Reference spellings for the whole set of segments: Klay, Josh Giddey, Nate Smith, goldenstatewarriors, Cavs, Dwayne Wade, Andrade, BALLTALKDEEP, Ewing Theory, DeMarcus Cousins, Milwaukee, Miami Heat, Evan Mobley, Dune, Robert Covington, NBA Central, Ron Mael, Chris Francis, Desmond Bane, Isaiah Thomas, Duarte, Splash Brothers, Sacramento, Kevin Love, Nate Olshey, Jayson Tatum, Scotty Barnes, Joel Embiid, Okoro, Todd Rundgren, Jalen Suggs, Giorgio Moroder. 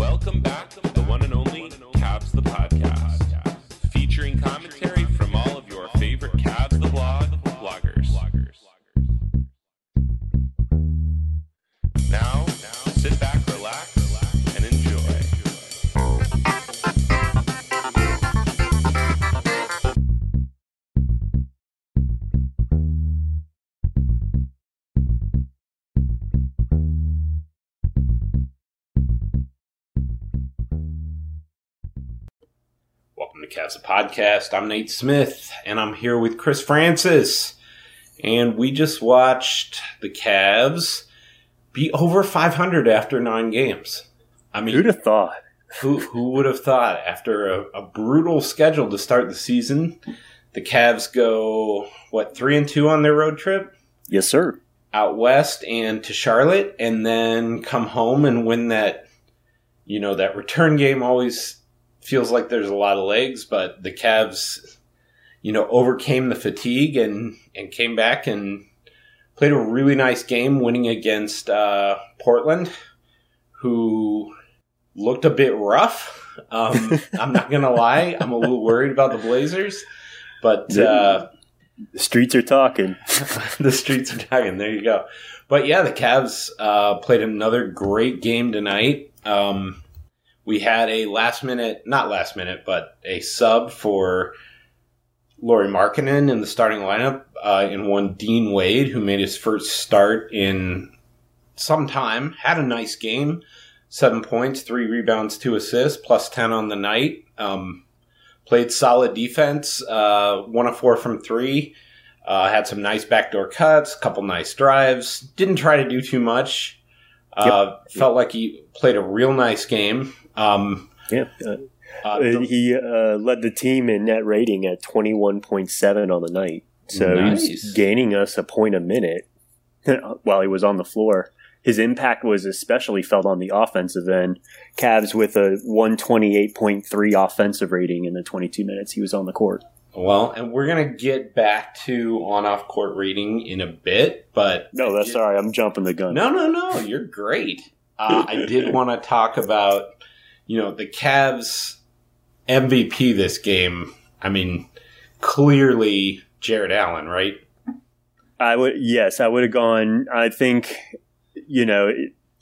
Welcome back to the one and only Cavs the Podcast, featuring commentary from all of your favorite Cavs the Blog bloggers. Now, sit back, relax, and enjoy. Welcome to Cavs the Podcast. I'm Nate Smith, and I'm here with Chris Francis. And we just watched the Cavs be over 500 after 9 games. I mean, who'd have thought? Who would have thought? After a brutal schedule to start the season, the Cavs go, 3-2 on their road trip? Yes, sir. Out west and to Charlotte, and then come home and win that, you know, that return game. Always feels like there's a lot of legs, but the Cavs, you know, overcame the fatigue and came back and played a really nice game, winning against Portland, who looked a bit rough. I'm not going to lie. I'm a little worried about the Blazers. But the streets are talking. The streets are talking. There you go. But, yeah, the Cavs played another great game tonight. We had a last-minute – not last-minute, but a sub for – Lauri Markkanen in the starting lineup, and one Dean Wade, who made his first start in some time, had a nice game, 7 points, 3 rebounds, 2 assists, plus 10 on the night, played solid defense, 1 of 4 from 3, had some nice backdoor cuts, couple nice drives, didn't try to do too much, felt like he played a real nice game. He led the team in net rating at 21.7 on the night. So nice. He's gaining us a point a minute while he was on the floor. His impact was especially felt on the offensive end. Cavs with a 128.3 offensive rating in the 22 minutes he was on the court. Well, and we're going to get back to on-off court rating in a bit, but... No, that's all right. I'm jumping the gun. No. You're great. I did want to talk about, you know, the Cavs... MVP this game, I mean, clearly Jared Allen, right? I would have gone, I think, you know,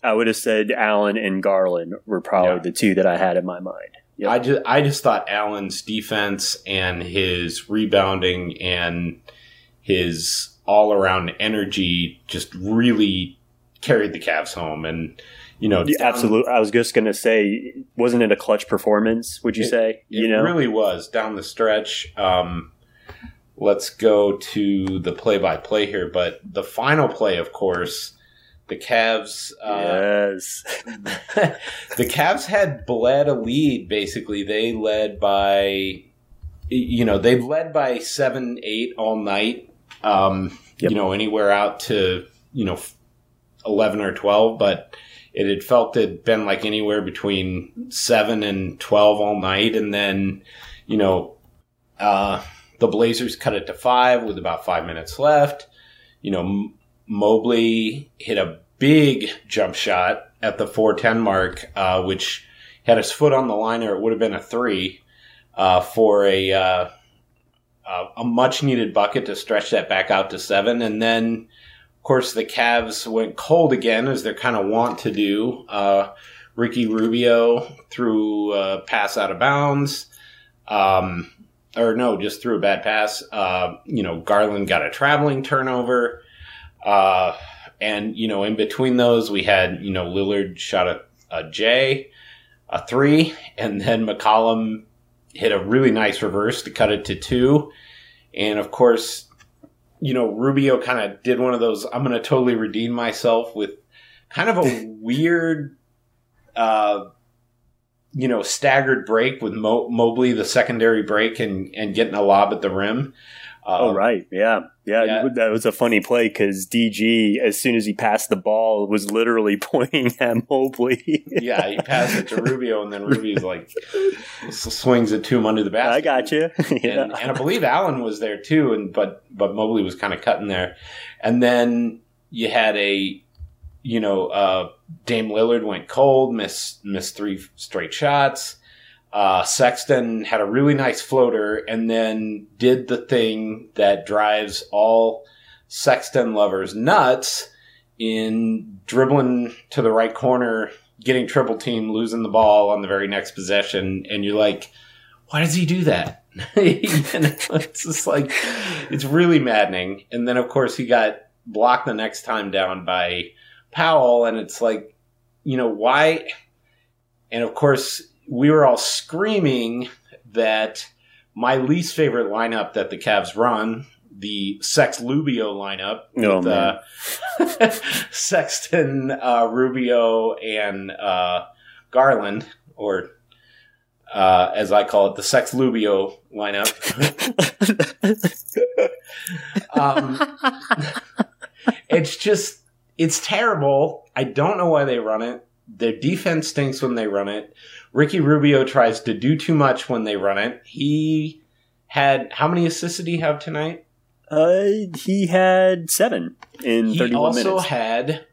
I would have said Allen and Garland were probably the two that I had in my mind. Yep. I just thought Allen's defense and his rebounding and his all-around energy just really carried the Cavs home, and you know, yeah, absolutely. I was just going to say, wasn't it a clutch performance, would you say? It really was down the stretch. Let's go to the play-by-play here. But the final play, of course, the Cavs. The Cavs had bled a lead, basically. They led by 7-8 all night, you know, anywhere out to, you know, 11 or 12. But it had felt it had been like anywhere between 7 and 12 all night. And then, you know, the Blazers cut it to 5 with about 5 minutes left. You know, Mobley hit a big jump shot at the 4:10 mark, which had his foot on the line, or it would have been a 3 for a much-needed bucket to stretch that back out to 7. And then... Of course, the Cavs went cold again, as they're kind of wont to do. Ricky Rubio threw a pass out of bounds, just threw a bad pass. You know, Garland got a traveling turnover, and you know, in between those, we had, you know, Lillard shot a 3, and then McCollum hit a really nice reverse to cut it to 2, and of course, you know, Rubio kind of did one of those, I'm going to totally redeem myself, with kind of a weird, you know, staggered break with Mobley, the secondary break, and getting a lob at the rim. Oh, right. Yeah. That was a funny play because DG, as soon as he passed the ball, was literally pointing at Mobley. Yeah, he passed it to Rubio, and then Rubio's like swings it to him under the basket. I got you. Yeah. And I believe Allen was there too, but Mobley was kind of cutting there. And then you had Dame Lillard went cold, missed three straight shots. Sexton had a really nice floater and then did the thing that drives all Sexton lovers nuts in dribbling to the right corner, getting triple team, losing the ball on the very next possession. And you're like, why does he do that? It's just like, it's really maddening. And then, of course, he got blocked the next time down by Powell. And it's like, why? And, of course, we were all screaming that my least favorite lineup that the Cavs run, the Sex Lubio lineup, with Sexton, Rubio, and Garland, or as I call it, the Sex Lubio lineup. It's terrible. I don't know why they run it. Their defense stinks when they run it. Ricky Rubio tries to do too much when they run it. He had, how many assists did he have tonight? He had 7 in 31 minutes. He also had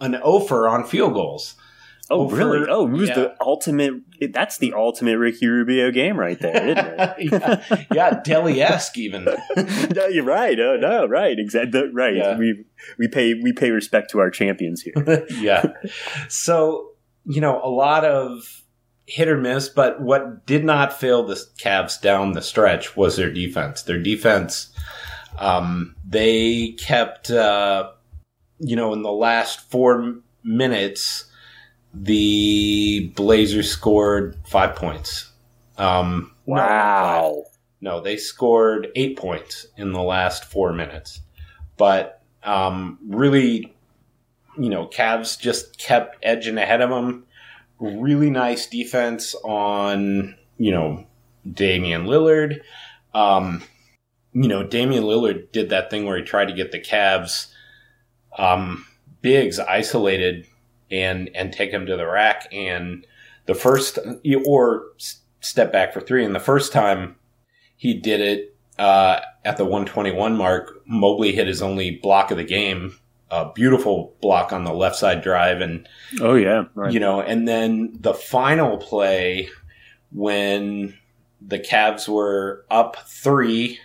an offer on field goals. Oh, really? Oh, it was the ultimate. That's the ultimate Ricky Rubio game right there, isn't it? yeah, Deli-esque even. No, you're right. Oh, no, right. Exactly. Right. Yeah. We pay respect to our champions here. yeah. So, a lot of hit or miss, but what did not fail the Cavs down the stretch was their defense. Their defense, they kept, in the last 4 minutes, the Blazers scored 5 points. Wow. No, they scored 8 points in the last 4 minutes. But really, Cavs just kept edging ahead of them. Really nice defense on, Damian Lillard. Damian Lillard did that thing where he tried to get the Cavs bigs isolated and take him to the rack. And the first – or step back for three. And the first time he did it at the 121 mark, Mobley hit his only block of the game, a beautiful block on the left side drive. And oh, yeah. Right. And then the final play when the Cavs were up 3,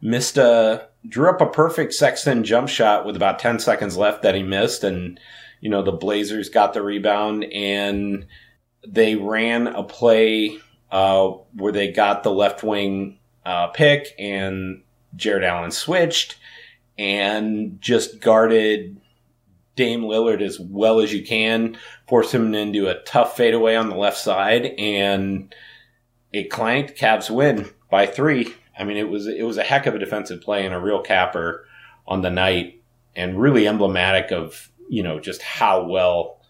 drew up a perfect Sexton jump shot with about 10 seconds left that he missed. And – the Blazers got the rebound and they ran a play where they got the left wing pick and Jared Allen switched and just guarded Dame Lillard as well as you can, forced him into a tough fadeaway on the left side, and it clanked. Cavs win by 3. I mean, it was a heck of a defensive play and a real capper on the night and really emblematic of just how well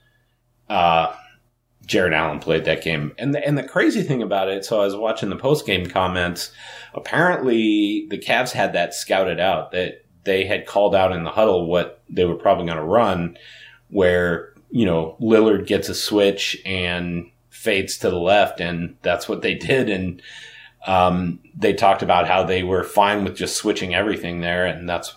Jared Allen played that game. And the crazy thing about it, so I was watching the post-game comments, apparently the Cavs had that scouted out, that they had called out in the huddle what they were probably going to run, where, Lillard gets a switch and fades to the left, and that's what they did. And they talked about how they were fine with just switching everything there, and that's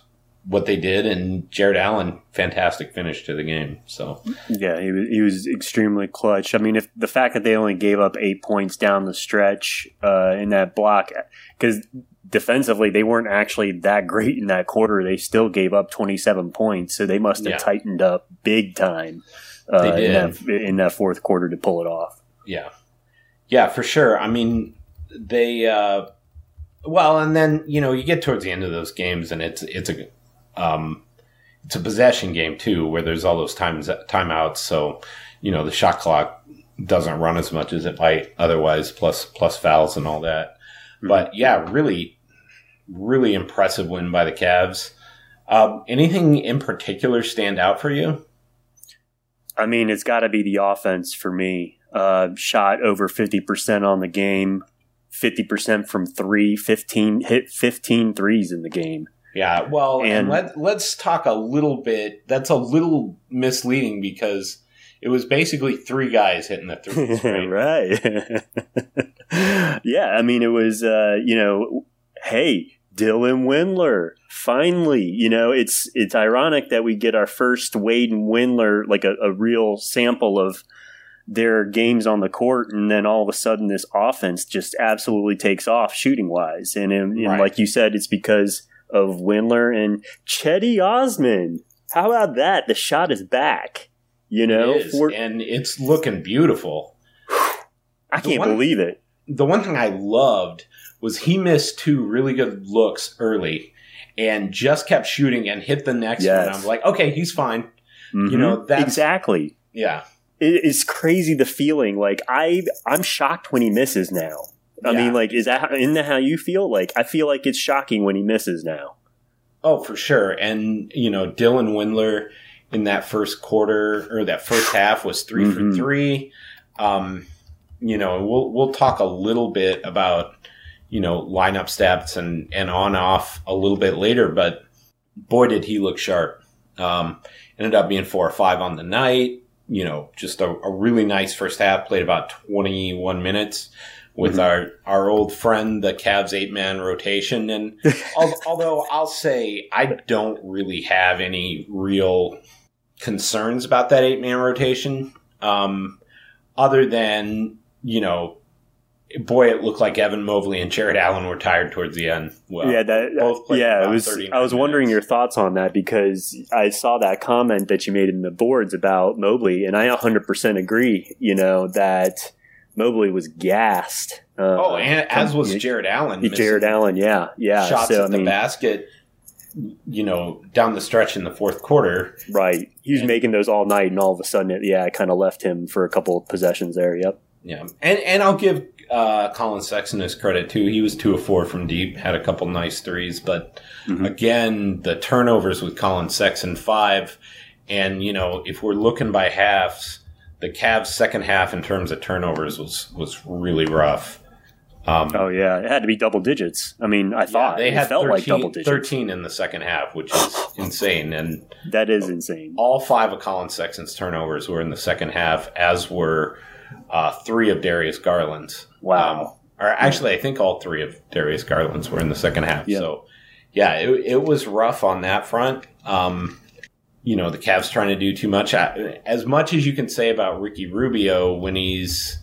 what they did, and Jared Allen, fantastic finish to the game. So yeah, he was extremely clutch. I mean, if the fact that they only gave up 8 points down the stretch in that block, because defensively they weren't actually that great in that quarter. They still gave up 27 points, so they must have tightened up big time in that fourth quarter to pull it off. Yeah, yeah, for sure. I mean, they well, and then you get towards the end of those games, and it's a possession game too, where there's all those timeouts. So, the shot clock doesn't run as much as it might otherwise, plus fouls and all that. Mm-hmm. But yeah, really, really impressive win by the Cavs. Anything in particular stand out for you? I mean, it's gotta be the offense for me, shot over 50% on the game. 50% from three, 15 threes in the game. Yeah, well, and let's talk a little bit. That's a little misleading because it was basically three guys hitting the threes, right? Right. Yeah, I mean, it was, hey, Dylan Windler, finally. You know, it's ironic that we get our first Wade and Windler, like a real sample of their games on the court, and then all of a sudden this offense just absolutely takes off shooting-wise. And right. Like you said, it's because of Windler and Cedi Osman. How about that? The shot is back. You know, it is, and it's looking beautiful. I can't believe it. The one thing I loved was he missed two really good looks early and just kept shooting and hit the next one. I'm like, okay, he's fine. Mm-hmm. You know, that's exactly. Yeah. It's crazy, the feeling. Like, I'm shocked when he misses now. I mean, like, is that how you feel? Like, I feel like it's shocking when he misses now. Oh, for sure. And, you know, Dylan Windler in that first quarter or that first half was 3 mm-hmm. for 3. You know, we'll talk a little bit about, you know, lineup stats and on-off a little bit later, but boy, did he look sharp. Ended up being 4 or 5 on the night. You know, just a really nice first half, played about 21 minutes with mm-hmm. our old friend, the Cavs 8-man rotation. And although I'll say I don't really have any real concerns about that 8-man rotation, other than, you know, boy, it looked like Evan Mobley and Jared Allen were tired towards the end. Well, yeah, I was wondering your thoughts on that, because I saw that comment that you made in the boards about Mobley, and I 100% agree, you know, that Mobley was gassed. And as was Jared Allen. Yeah. Shots at the basket, you know, down the stretch in the fourth quarter. Right. He was making those all night, and all of a sudden, it kind of left him for a couple of possessions there. Yep. Yeah. And I'll give Colin Sexton his credit too. He was 2 of 4 from deep, had a couple nice threes, but mm-hmm. again, the turnovers with Colin Sexton 5. And, you know, if we're looking by halves, the Cavs' second half in terms of turnovers was really rough. It had to be double digits. I mean, I thought they had 13, like double digits. 13 in the second half, which is insane. And that is insane. All 5 of Colin Sexton's turnovers were in the second half, as were 3 of Darius Garland's. Wow. Or actually, I think all 3 of Darius Garland's were in the second half. Yep. So, yeah, it was rough on that front. You know, the Cavs trying to do too much. As much as you can say about Ricky Rubio, when he's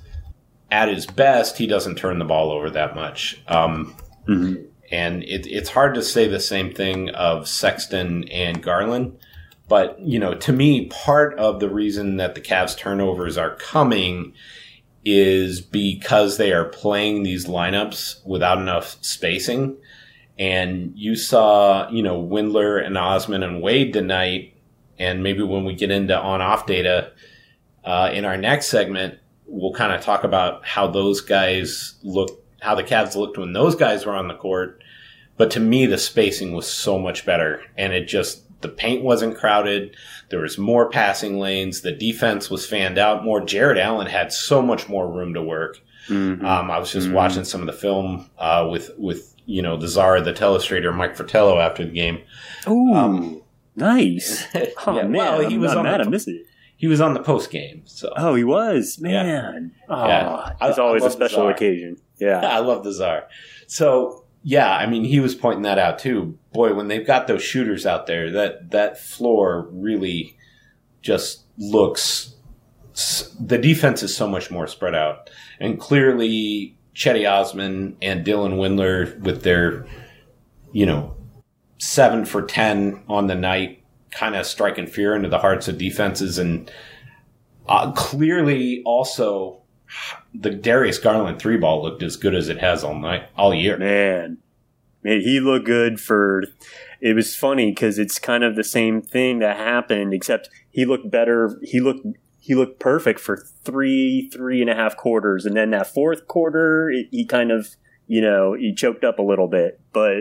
at his best, he doesn't turn the ball over that much. Mm-hmm. And it's hard to say the same thing of Sexton and Garland. But, you know, to me, part of the reason that the Cavs turnovers are coming is because they are playing these lineups without enough spacing. And you saw, you know, Windler and Osman and Wade tonight, and maybe when we get into on-off data in our next segment, we'll kind of talk about how those guys look, how the Cavs looked when those guys were on the court. But to me, the spacing was so much better, and it just... the paint wasn't crowded. There was more passing lanes. The defense was fanned out more. Jared Allen had so much more room to work. Mm-hmm. I was just watching some of the film with you know, the czar of the telestrator, Mike Fratello, after the game. Ooh, nice. Oh, yeah, man, well, he was on the post game. So. Oh, he was? Man. Yeah. Oh, yeah. It's always a special occasion. Yeah, I love the czar. So... yeah, I mean, he was pointing that out too. Boy, when they've got those shooters out there, that floor really just looks... the defense is so much more spread out. And clearly, Cedi Osman and Dylan Windler with their, you know, 7 for 10 on the night, kind of striking fear into the hearts of defenses. And clearly also... the Darius Garland 3-ball looked as good as it has all year. Man, he looked good for... it was funny because it's kind of the same thing that happened, except he looked better. He looked perfect for three and a half quarters, and then that fourth quarter, he kind of, you know, he choked up a little bit. But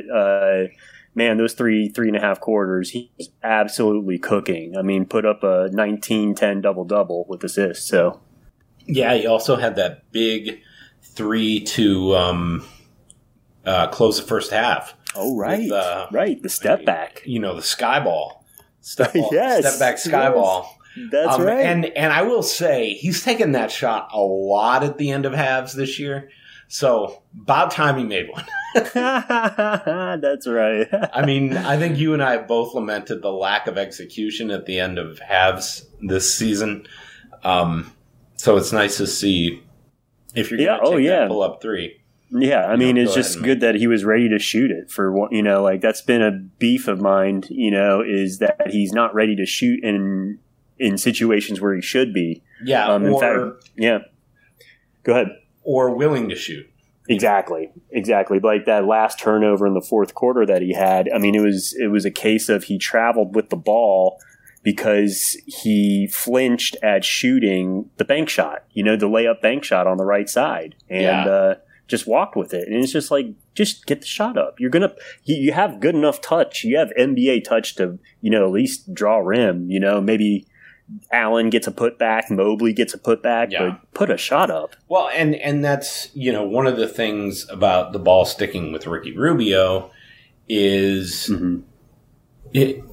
man, those three and a half quarters, he was absolutely cooking. I mean, put up a 19-10 double double with assists. So. Yeah, he also had that big three to close the first half. Oh, right. With, right. The step back. You know, the sky ball. Step ball. Yes. Step back sky ball. That's right. And I will say, he's taken that shot a lot at the end of halves this year. So, about time he made one. That's right. I mean, I think you and I have both lamented the lack of execution at the end of halves this season. So, it's nice to see if you're going to take that pull-up three. Yeah, I mean, it's just good that he was ready to shoot it for one. You know, like that's been a beef of mine, you know, is that he's not ready to shoot in situations where he should be. Yeah. Go ahead. Or willing to shoot. Exactly. Like that last turnover in the fourth quarter that he had. I mean, it was a case of he traveled with the ball because he flinched at shooting the bank shot, you know, the layup bank shot on the right side. And, just walked with it. And it's just like, just get the shot up. You're going to, you have good enough touch. You have NBA touch to, you know, at least draw rim, you know, maybe Allen gets a putback, Mobley gets a putback, but put a shot up. Well, and that's, you know, one of the things about the ball sticking with Ricky Rubio is even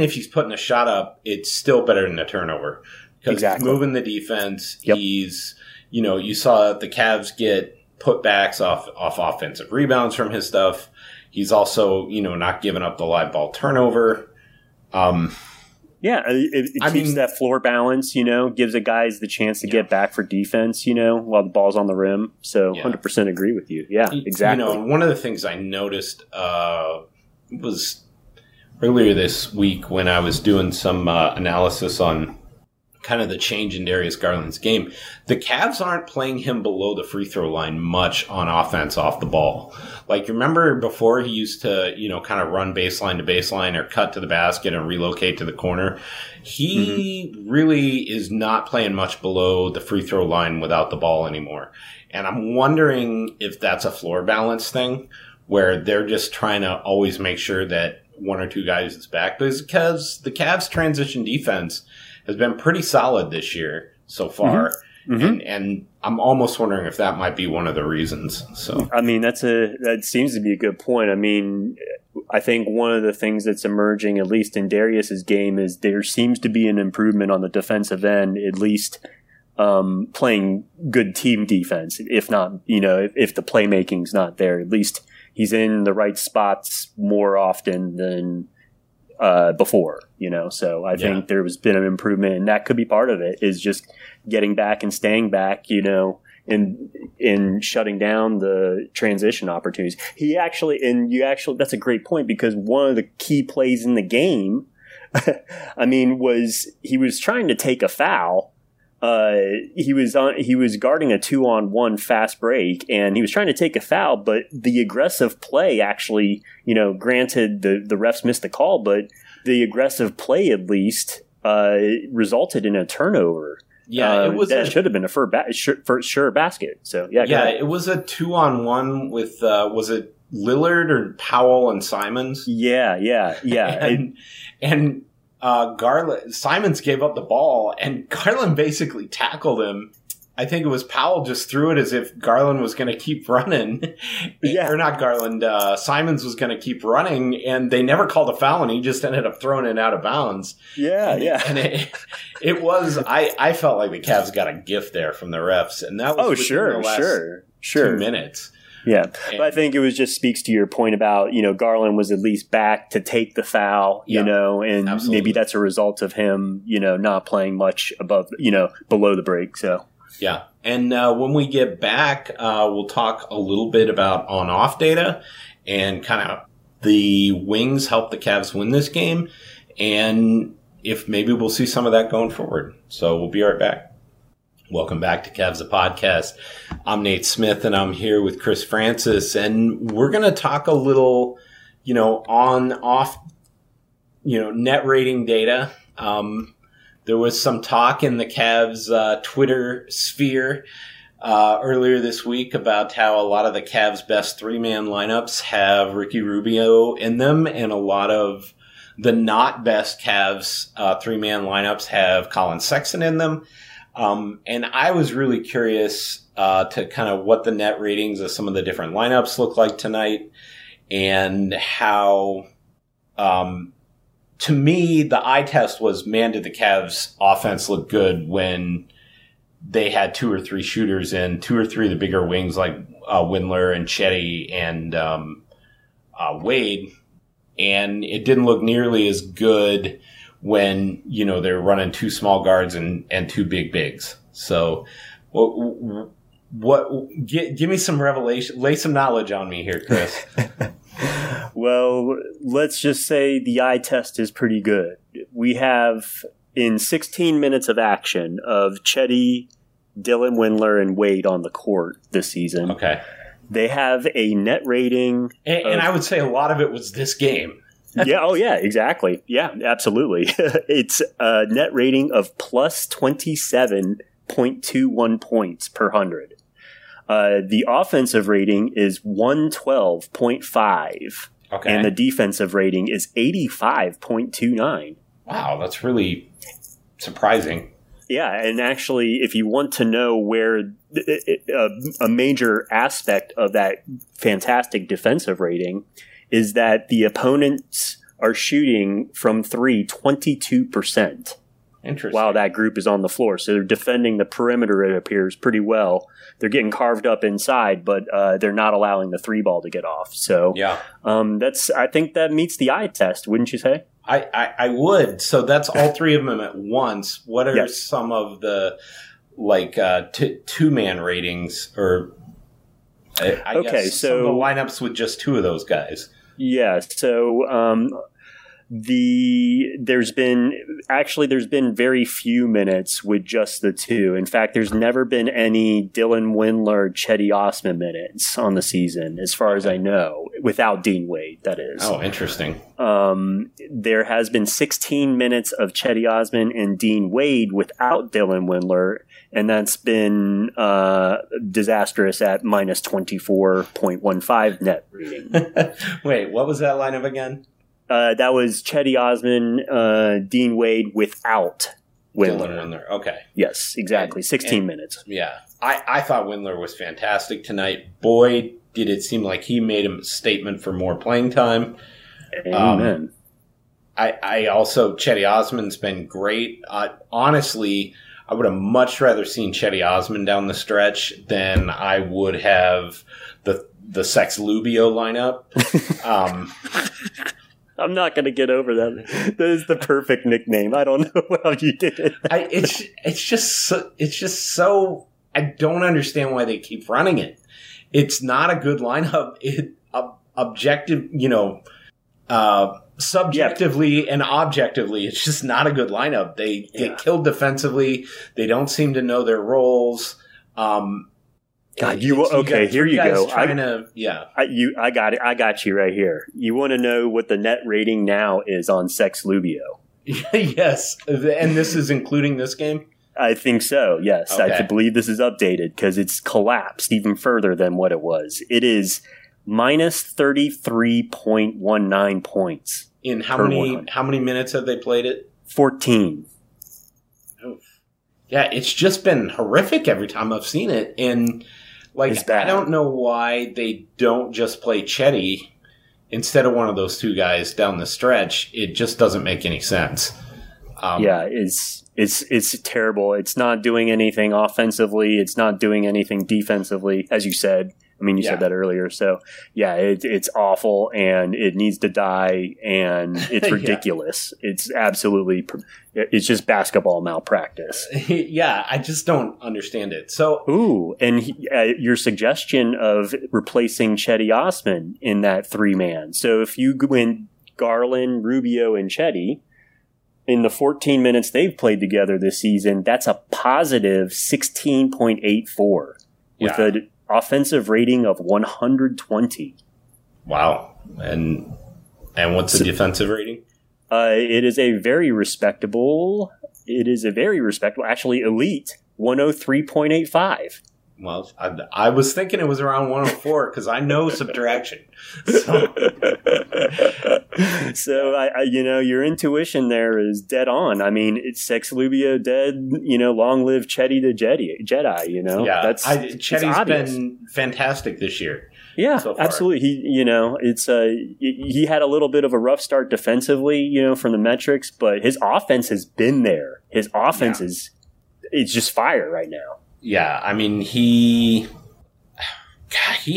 if he's putting a shot up, it's still better than a turnover. Because he's moving the defense. Yep. He's, you know, you saw the Cavs get putbacks off offensive rebounds from his stuff. He's also, you know, not giving up the live ball turnover. It keeps that floor balance, you know, gives the guys the chance to get back for defense, you know, while the ball's on the rim. So 100% agree with you. Yeah, exactly. You know, one of the things I noticed was earlier this week when I was doing some analysis on kind of the change in Darius Garland's game. The Cavs aren't playing him below the free throw line much on offense off the ball. Like, remember before he used to, you know, kind of run baseline to baseline or cut to the basket and relocate to the corner? He really is not playing much below the free throw line without the ball anymore. And I'm wondering if that's a floor balance thing where they're just trying to always make sure that one or two guys is back. Because the Cavs transition defense has been pretty solid this year so far, and I'm almost wondering if that might be one of the reasons. So, I mean, that seems to be a good point. I mean, I think one of the things that's emerging, at least in Darius's game, is there seems to be an improvement on the defensive end, at least playing good team defense. If not, you know, if the playmaking's not there, at least he's in the right spots more often than before, you know, so I think there has been an improvement, and that could be part of it is just getting back and staying back, you know, in shutting down the transition opportunities. That's a great point, because one of the key plays in the game, I mean, he was trying to take a foul. He was guarding a 2-on-1 fast break, and he was trying to take a foul, but the aggressive play actually, you know, granted the refs missed the call, but the aggressive play at least resulted in a turnover. Yeah, it was that should have been a for sure basket. So it was a 2-on-1 with was it Lillard or Powell and Simons? Yeah, Garland, Simons gave up the ball, and Garland basically tackled him. I think it was Powell just threw it as if Garland was going to keep running. Or not Garland. Simons was going to keep running, and they never called a foul, and he just ended up throwing it out of bounds. And it was – I felt like the Cavs got a gift there from the refs, and that was the last 2 minutes. Yeah, but I think it was just speaks to your point about, you know, Garland was at least back to take the foul, you know, and maybe that's a result of him, you know, not playing much above, you know, below the break. So, yeah. And when we get back, we'll talk a little bit about on-off data and kind of the wings help the Cavs win this game. And if maybe we'll see some of that going forward. So we'll be right back. Welcome back to Cavs the Podcast. I'm Nate Smith, and I'm here with Chris Francis, and we're going to talk a little, you know, on-off, you know, net rating data. There was some talk in the Cavs Twitter sphere earlier this week about how a lot of the Cavs' best three-man lineups have Ricky Rubio in them, and a lot of the not best Cavs three-man lineups have Colin Sexton in them. And I was really curious to kind of what the net ratings of some of the different lineups look like tonight, and how, to me, the eye test was, man, did the Cavs offense look good when they had two or three shooters in, two or three of the bigger wings like Windler and Cedi and Wade, and it didn't look nearly as good when, you know, they're running two small guards and two big bigs. So give me some revelation, lay some knowledge on me here, Chris. Well, let's just say the eye test is pretty good. We have, in 16 minutes of action, of Cedi, Dylan Windler, and Wade on the court this season. Okay. They have a net rating. And I would say a lot of it was this game. Yeah. Oh, yeah, exactly. Yeah, absolutely. It's a net rating of plus 27.21 points per 100. The offensive rating is 112.5. Okay. And the defensive rating is 85.29. Wow, that's really surprising. Yeah, and actually, if you want to know where a major aspect of that fantastic defensive rating is, that the opponents are shooting from three 22%. Interesting. While that group is on the floor. So they're defending the perimeter, it appears, pretty well. They're getting carved up inside, but they're not allowing the three ball to get off. So yeah, I think that meets the eye test, wouldn't you say? I would. So that's all three of them at once. What are some of the, like, two-man ratings, or I guess so, some of the lineups with just two of those guys? Yeah, so there's been very few minutes with just the two. In fact, there's never been any Dylan Windler, Cedi Osman minutes on the season, as far as I know, without Dean Wade, that is. Oh, interesting. There has been 16 minutes of Cedi Osman and Dean Wade without Dylan Windler, and that's been disastrous at minus 24.15 net rating. Wait, what was that lineup again? That was Cedi Osman, Dean Wade without Windler. Okay. Yes, exactly. 16 minutes. Yeah. I thought Windler was fantastic tonight. Boy, did it seem like he made a statement for more playing time. Amen. I also, Cedi Osman's been great. Honestly, I would have much rather seen Cedi Osman down the stretch than I would have the Sex Lubio lineup. I'm not going to get over that. That is the perfect nickname. I don't know how you did it. It's just so I don't understand why they keep running it. It's not a good lineup. Subjectively and objectively, it's just not a good lineup. They get killed defensively. They don't seem to know their roles. Here you go. I got it. I got you right here. You want to know what the net rating now is on Sex Lubio? Yes, and this is including this game. I think so. Yes, okay. I believe this is updated because it's collapsed even further than what it was. It is minus 33.19 points. In how many minutes have they played it? 14. Oh. Yeah, it's just been horrific every time I've seen it, and. Like, I don't know why they don't just play Cedi instead of one of those two guys down the stretch. It just doesn't make any sense. It's terrible. It's not doing anything offensively. It's not doing anything defensively, as you said. I mean, you said that earlier. So, yeah, it's awful, and it needs to die, and it's ridiculous. Yeah. It's absolutely – it's just basketball malpractice. Yeah, I just don't understand it. So, ooh, and your suggestion of replacing Cedi Osman in that three-man. So if you win Garland, Rubio, and Cedi – in the 14 minutes they've played together this season, that's a positive 16.84 with an offensive rating of 120. Wow. And what's the defensive rating? It is a very respectable – actually elite 103.85. Well, I was thinking it was around 104 because I know subtraction. So I, you know, your intuition there is dead on. I mean, it's Sex Lubio dead. You know, long live Cedi the Jedi. You know, yeah, that's Chetty's been fantastic this year. Yeah, so absolutely. He, you know, it's he had a little bit of a rough start defensively, you know, from the metrics, but his offense has been there. His offense is it's just fire right now. Yeah, I mean, he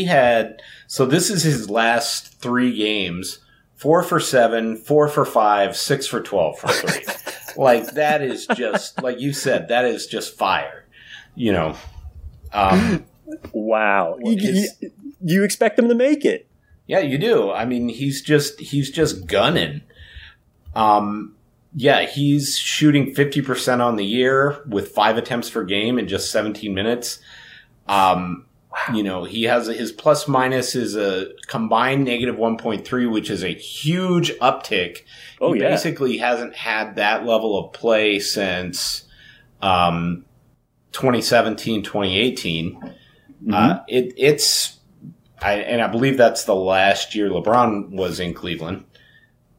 had – so this is his last three games, 4 for 7, 4 for 5, 6 for 12 from three. Like, that is just – like you said, that is just fire, you know. Wow. You expect him to make it. Yeah, you do. I mean, he's just gunning. Yeah, he's shooting 50% on the year with 5 attempts per game in just 17 minutes. Wow. You know, he has his plus minus is a combined negative 1.3, which is a huge uptick. Oh, he basically hasn't had that level of play since 2017, 2018. Mm-hmm. I believe that's the last year LeBron was in Cleveland.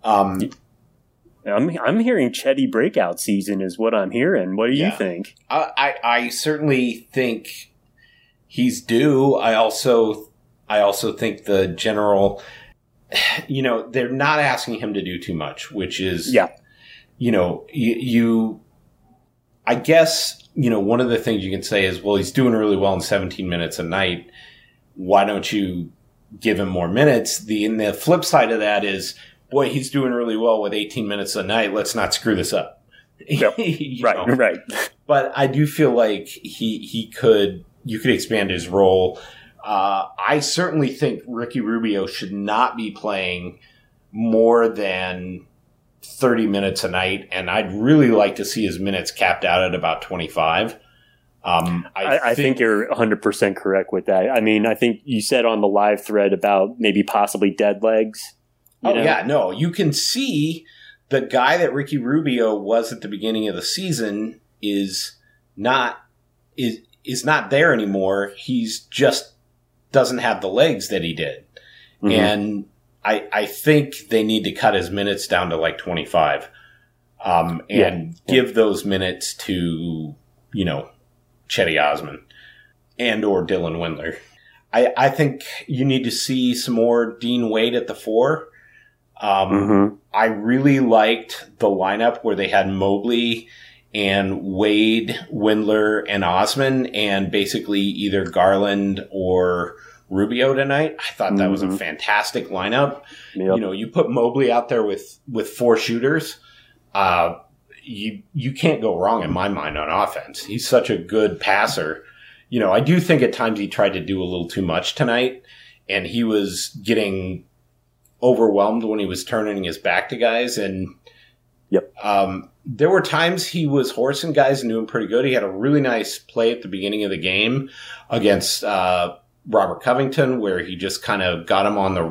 I'm hearing Cedi breakout season is what I'm hearing. What do you think? I certainly think he's due. I also think the general, you know, they're not asking him to do too much, which is, you know, you I guess, you know, one of the things you can say is, well, he's doing really well in 17 minutes a night. Why don't you give him more minutes? The flip side of that is, boy, he's doing really well with 18 minutes a night. Let's not screw this up. Yep. Right. But I do feel like you could expand his role. I certainly think Ricky Rubio should not be playing more than 30 minutes a night, and I'd really like to see his minutes capped out at about 25. I think you're 100% correct with that. I mean, I think you said on the live thread about maybe possibly dead legs. No, you can see the guy that Ricky Rubio was at the beginning of the season is not there anymore. He's just doesn't have the legs that he did. Mm-hmm. And I think they need to cut his minutes down to like 25 give those minutes to, you know, Cedi Osman and or Dylan Windler. I think you need to see some more Dean Wade at the 4. I really liked the lineup where they had Mobley and Wade, Windler, and Osman, and basically either Garland or Rubio tonight. I thought that was a fantastic lineup. Yep. You know, you put Mobley out there with 4 shooters, you can't go wrong in my mind on offense. He's such a good passer. You know, I do think at times he tried to do a little too much tonight, and he was getting overwhelmed when he was turning his back to guys. And there were times he was horsing guys and doing pretty good. He had a really nice play at the beginning of the game against Robert Covington, where he just kind of got him on the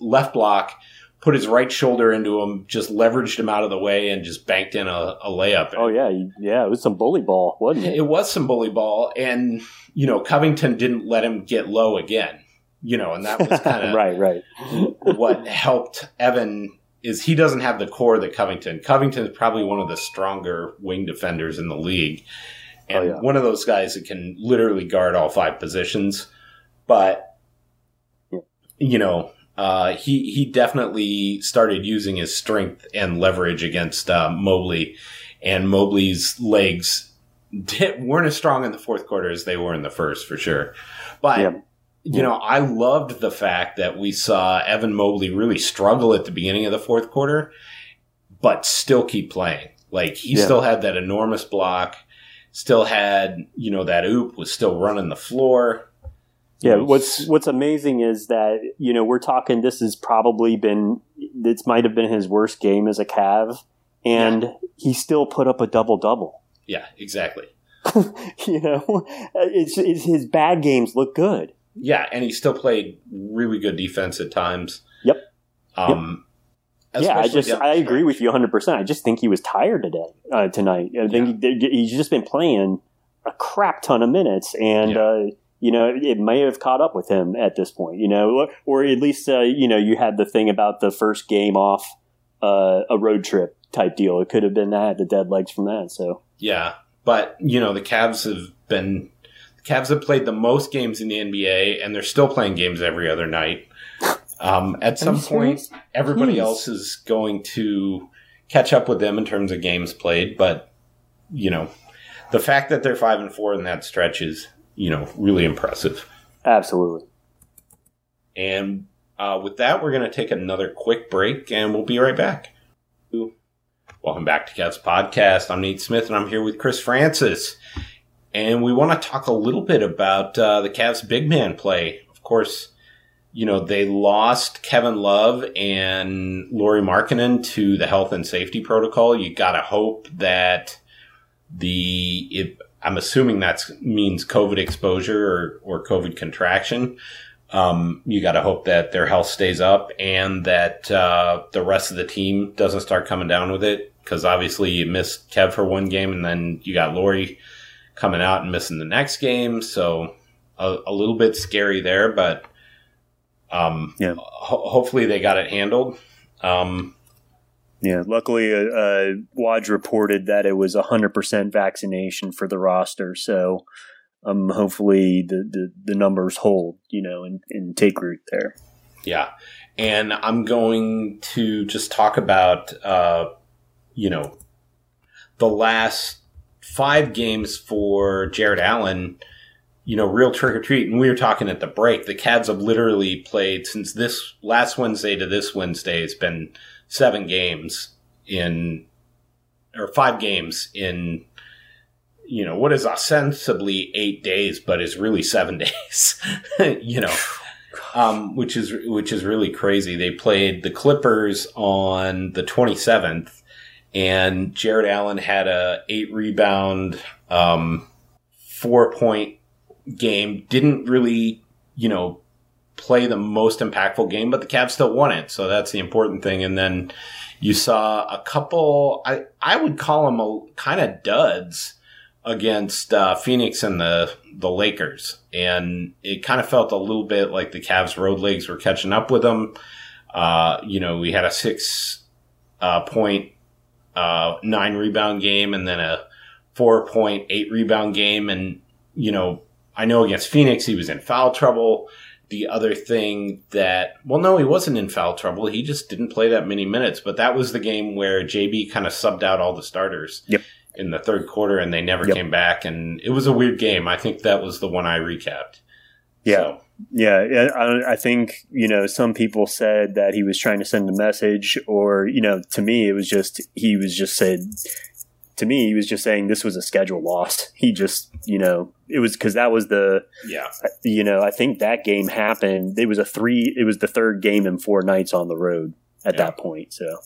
left block, put his right shoulder into him, just leveraged him out of the way, and just banked in a layup. Oh, yeah, it was some bully ball, wasn't it? It was some bully ball, and, you know, Covington didn't let him get low again, you know, and that was kind of right. What helped Evan is he doesn't have the core that Covington. Covington is probably one of the stronger wing defenders in the league, and one of those guys that can literally guard all 5 positions, but, you know... He definitely started using his strength and leverage against Mobley, and Mobley's legs weren't as strong in the fourth quarter as they were in the first, for sure. But, you know, I loved the fact that we saw Evan Mobley really struggle at the beginning of the fourth quarter, but still keep playing. Like, he still had that enormous block, still had, you know, that oop, was still running the floor. Yeah, what's amazing is that, you know, we're talking this might have been his worst game as a Cav, and he still put up a double-double. Yeah, exactly. You know, it's his bad games look good. Yeah, and he still played really good defense at times. Yep. Yeah, I agree with you 100%. I just think he was tired tonight. I think he's just been playing a crap ton of minutes, and you know, it may have caught up with him at this point, you know, or at least, you know, you had the thing about the first game off a road trip type deal. It could have been that, the dead legs from that. So, yeah. But, you know, the Cavs have played the most games in the NBA, and they're still playing games every other night. At some point, everybody else is going to catch up with them in terms of games played. But, you know, the fact that they're 5-4 in that stretch is, you know, really impressive. Absolutely. And with that, we're going to take another quick break, and we'll be right back. Welcome back to Cavs Podcast. I'm Nate Smith, and I'm here with Chris Francis. And we want to talk a little bit about the Cavs' big man play. Of course, you know, they lost Kevin Love and Lauri Markkanen to the health and safety protocol. You got to hope that I'm assuming that means COVID exposure or COVID contraction. You got to hope that their health stays up and that the rest of the team doesn't start coming down with it, because obviously you missed Kev for one game, and then you got Lauri coming out and missing the next game. So a little bit scary there, but hopefully they got it handled. Yeah, luckily, Woj reported that it was 100% vaccination for the roster. So, hopefully, the numbers hold, you know, and take root there. Yeah, and I'm going to just talk about, you know, the last 5 games for Jared Allen. You know, real trick or treat. And we were talking at the break, the Cavs have literally played since this last Wednesday to this Wednesday. It's been 7 games in, or 5 games in, you know, what is ostensibly 8 days, but is really 7 days, you know, which is really crazy. They played the Clippers on the 27th, and Jared Allen had a 8-rebound, 4-point game. Didn't really, you know, play the most impactful game, but the Cavs still won it, so that's the important thing. And then you saw a couple, I would call them kind of duds against Phoenix and the Lakers, and it kind of felt a little bit like the Cavs' road legs were catching up with them. You know, we had a 6-point 9-rebound game, and then a 4-point 8-rebound game. And, you know, I know against Phoenix he was in foul trouble. The other thing that, well, no, he wasn't in foul trouble. He just didn't play that many minutes. But that was the game where JB kind of subbed out all the starters in the third quarter, and they never came back. And it was a weird game. I think that was the one I recapped. Yeah. So. Yeah. I think, you know, some people said that he was trying to send a message, or, you know, to me, it was just, he was just saying this was a schedule loss. He just, you know, it was because that was the, you know, I think that game happened. It was it was the third game in 4 nights on the road at that point. So,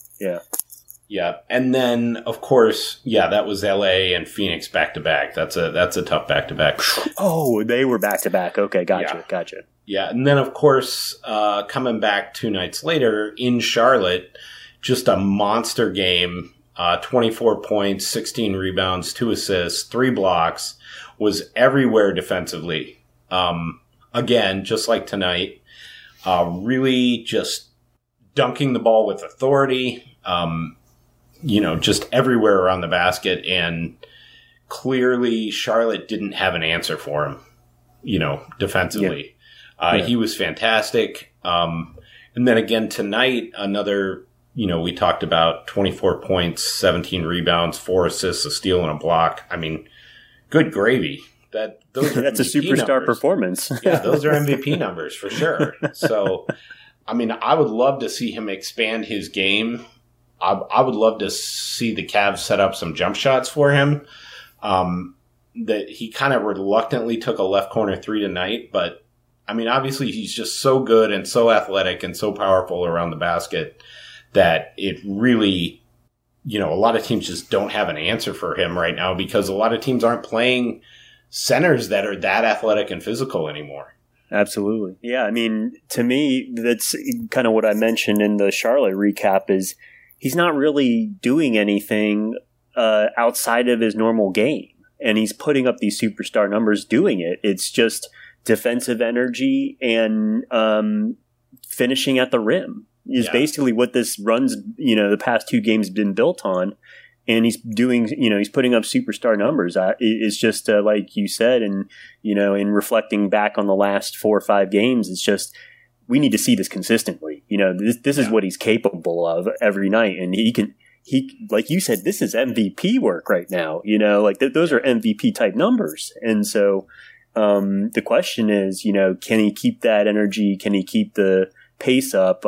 yeah. And then, of course, that was LA and Phoenix back-to-back. That's a tough back-to-back. Oh, they were back-to-back. Okay. Gotcha. Yeah. And then, of course, coming back 2 nights later in Charlotte, just a monster game. 24 points, 16 rebounds, 2 assists, 3 blocks, was everywhere defensively. Again, just like tonight, really just dunking the ball with authority, you know, just everywhere around the basket. And clearly Charlotte didn't have an answer for him, you know, defensively. He was fantastic. And then again tonight, another, you know, we talked about 24 points, 17 rebounds, 4 assists, a steal, and a block. I mean, good gravy. That's a superstar numbers. Performance. Yeah, those are MVP numbers for sure. So, I mean, I would love to see him expand his game. I would love to see the Cavs set up some jump shots for him. That he kind of reluctantly took a left corner 3 tonight. But, I mean, obviously he's just so good and so athletic and so powerful around the basket that it really, you know, a lot of teams just don't have an answer for him right now, because a lot of teams aren't playing centers that are that athletic and physical anymore. Absolutely. Yeah, I mean, to me, that's kind of what I mentioned in the Charlotte recap is he's not really doing anything outside of his normal game. and he's putting up these superstar numbers doing it. It's just defensive energy and finishing at the rim is basically what this run's, the past two games been built on. And he's doing, he's putting up superstar numbers. It's just like you said, and, in reflecting back on the last 4 or 5 games, it's just, we need to see this consistently. This is what he's capable of every night. And he, like you said, this is MVP work right now. Those are MVP type numbers. And so the question is, can he keep that energy? Can he keep the pace up?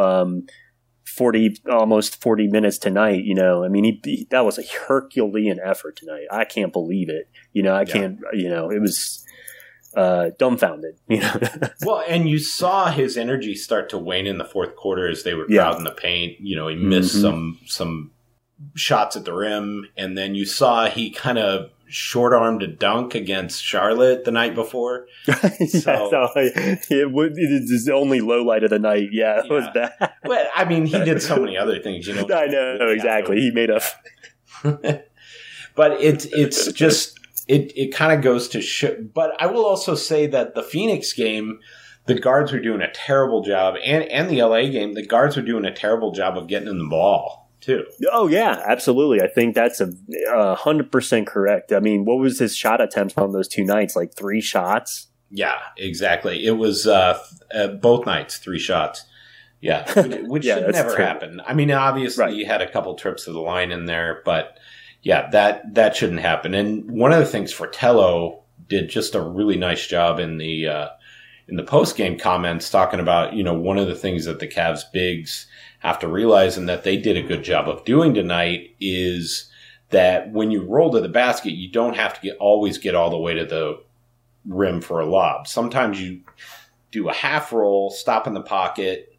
40 minutes tonight, that was a Herculean effort tonight. I can't believe it. It was dumbfounded. Well, and you saw his energy start to wane in the fourth quarter as they were crowding the paint. He missed some shots at the rim, and then you saw he kind of short-armed a dunk against Charlotte the night before. It's the only low light of the night. It was bad. Well, I mean, he did so many other things. I know, exactly. He made up. But it's just it kind of goes to shit. But I will also say that the Phoenix game, the guards were doing a terrible job, and the LA game, the guards were doing a terrible job of getting in the ball too. Oh yeah, absolutely. I think that's 100% correct. I mean, what was his shot attempts on those two nights? Like 3 shots? Yeah, exactly. It was both nights, 3 shots. Yeah, which should never happen. I mean, obviously you had a couple trips to the line in there, but yeah, that shouldn't happen. And one of the things Fratello did just a really nice job in the post-game comments talking about, one of the things that the Cavs bigs have to realize and that they did a good job of doing tonight is that when you roll to the basket, you don't have to always get all the way to the rim for a lob. Sometimes you do a half roll, stop in the pocket,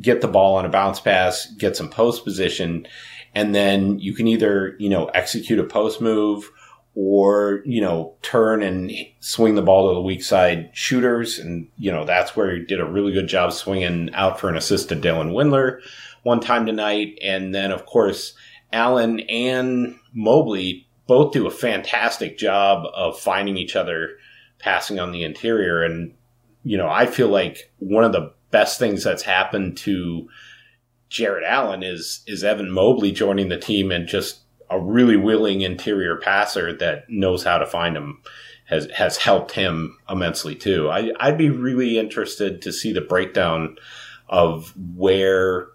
get the ball on a bounce pass, get some post position, and then you can either, execute a post move or, turn and swing the ball to the weak side shooters. And, that's where he did a really good job swinging out for an assist to Dylan Windler one time tonight. And then, of course, Allen and Mobley both do a fantastic job of finding each other, passing on the interior. And, I feel like one of the best things that's happened to Jared Allen is Evan Mobley joining the team and just a really willing interior passer that knows how to find him has helped him immensely too. I'd be really interested to see the breakdown of where,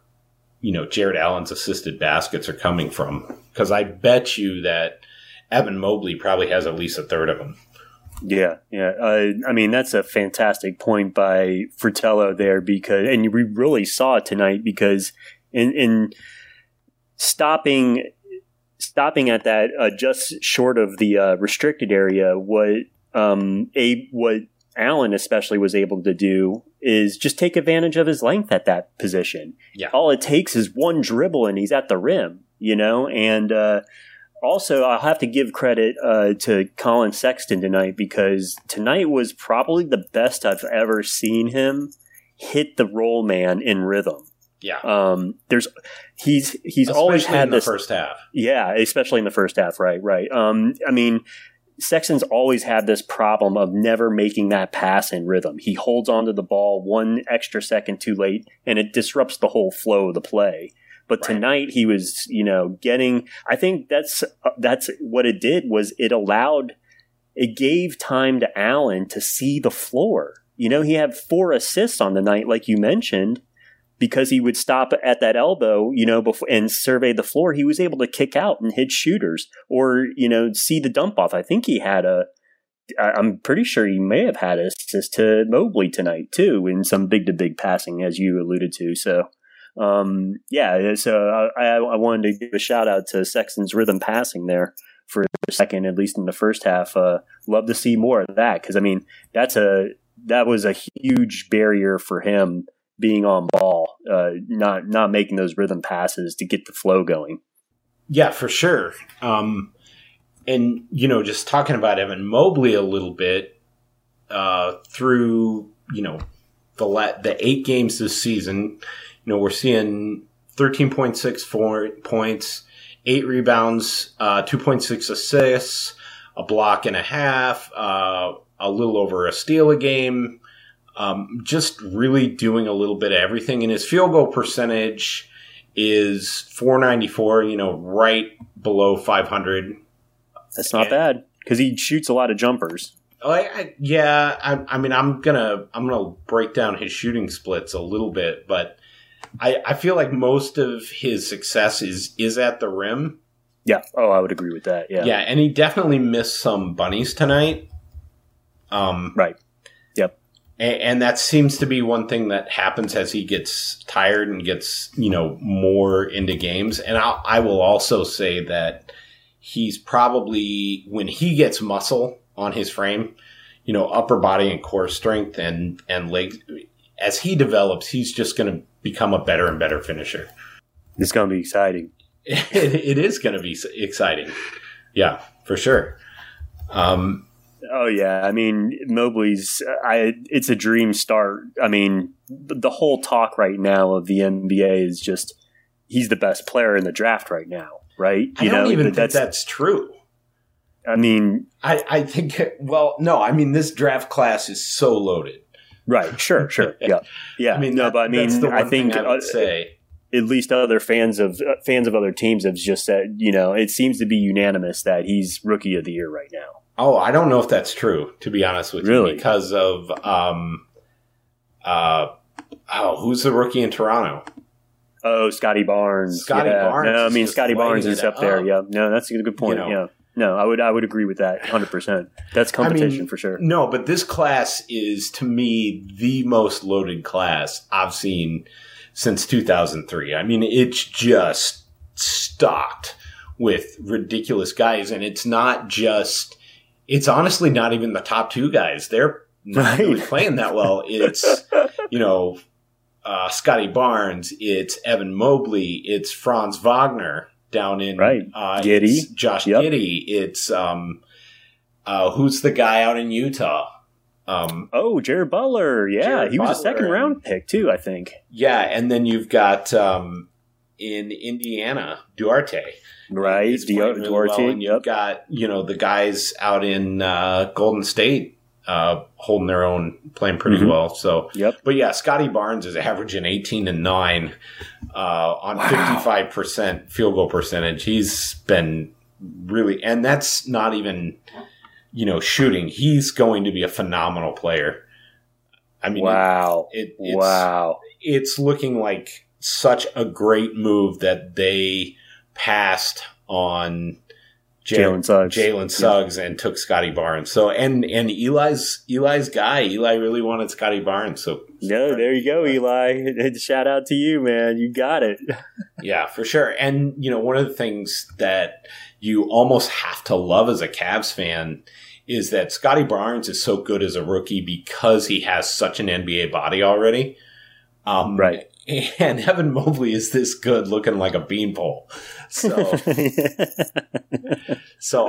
Jared Allen's assisted baskets are coming from. Cause I bet you that Evan Mobley probably has at least a third of them. Yeah. I mean, that's a fantastic point by Fratello there and we really saw it tonight because in stopping at that just short of the restricted area, what Allen especially was able to do is just take advantage of his length at that position. Yeah. All it takes is one dribble and he's at the rim, and also I'll have to give credit to Colin Sexton tonight, because tonight was probably the best I've ever seen him hit the roll man in rhythm. Yeah. He's always had this, especially in the first half. Yeah, especially in the first half, right. I mean, Sexton's always had this problem of never making that pass in rhythm. He holds onto the ball one extra second too late and it disrupts the whole flow of the play. But tonight he was, I think that's what it did was it gave time to Allen to see the floor. He had 4 assists on the night, like you mentioned. Because he would stop at that elbow, and survey the floor, he was able to kick out and hit shooters or, see the dump off. I think he had I'm pretty sure he may have had an assist to Mobley tonight too in some big to big passing, as you alluded to. So, so I wanted to give a shout out to Sexton's rhythm passing there for a second, at least in the first half. Love to see more of that because, I mean, that was a huge barrier for him. Being on ball, not making those rhythm passes to get the flow going. Yeah, for sure. Just talking about Evan Mobley a little bit, through, the 8 games this season, we're seeing 13.64 points, 8 rebounds, 2.6 assists, a block and a half, a little over a steal a game. Just really doing a little bit of everything. And his field goal percentage is .494, you know, right below 500. That's not bad because he shoots a lot of jumpers. I'm gonna break down his shooting splits a little bit, but I feel like most of his success is at the rim. Yeah. Oh, I would agree with that. Yeah. Yeah, and he definitely missed some bunnies tonight. Right. Yep. And that seems to be one thing that happens as he gets tired and gets, you know, more into games. And I will also say that he's probably, when he gets muscle on his frame, you know, upper body and core strength and legs, as he develops, he's just going to become a better and better finisher. It's going to be exciting. It is going to be exciting. Yeah, for sure. Oh, yeah. I mean, Mobley's it's a dream start. I mean, the whole talk right now of the NBA is just he's the best player in the draft right now, right? I don't even think that's true. I mean, I think this draft class is so loaded. Right. Sure. Yeah. Yeah. I think at least other fans of other teams have just said, you know, it seems to be unanimous that he's rookie of the year right now. Oh, I don't know if that's true, to be honest with you, because of who's the rookie in Toronto? Oh, Scotty Barnes. Scotty Barnes. No, I mean Scotty Barnes is up there. Yeah. No, that's a good point. You know, yeah. No, I would agree with that 100%. That's competition for sure. No, but this class is, to me, the most loaded class I've seen since 2003. I mean, it's just stocked with ridiculous guys, and it's not just – it's honestly not even the top two guys. They're not really playing that well. It's, you know, Scotty Barnes. It's Evan Mobley. It's Franz Wagner. Down in Giddey. It's Josh Giddey. It's who's the guy out in Utah? Jared Butler. Yeah, he was a second round pick too, I think. Yeah, and then you've got in Indiana, Duarte. Right, Duarte. Well, and you've got, you know, the guys out in Golden State holding their own, playing pretty well. So, but yeah, Scotty Barnes is averaging 18 and 9. On 55% field goal percentage. He's been really – and that's not even, you know, shooting. He's going to be a phenomenal player. I mean, wow. It's looking like such a great move that they passed on Jalen Suggs and took Scotty Barnes. So and Eli's guy. Eli really wanted Scotty Barnes. So no, there you go, Eli. Shout out to you, man. You got it. Yeah, for sure. And you know, one of the things that you almost have to love as a Cavs fan is that Scotty Barnes is so good as a rookie because he has such an NBA body already. Right. And Evan Mobley is this good, looking like a beanpole. So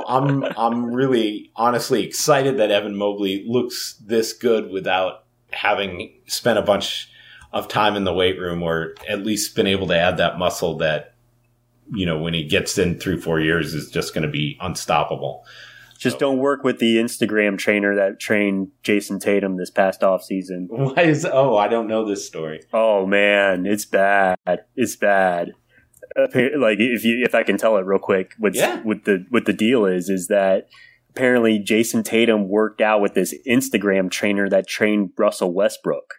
I'm really honestly excited that Evan Mobley looks this good without having spent a bunch of time in the weight room, or at least been able to add that muscle that, you know, when he gets in 3-4 years is just going to be unstoppable. Just don't work with the Instagram trainer that trained Jayson Tatum this past offseason. Why is? Oh, I don't know this story. Oh man, it's bad. It's bad. Like if I can tell it real quick, what the deal is that apparently Jayson Tatum worked out with this Instagram trainer that trained Russell Westbrook,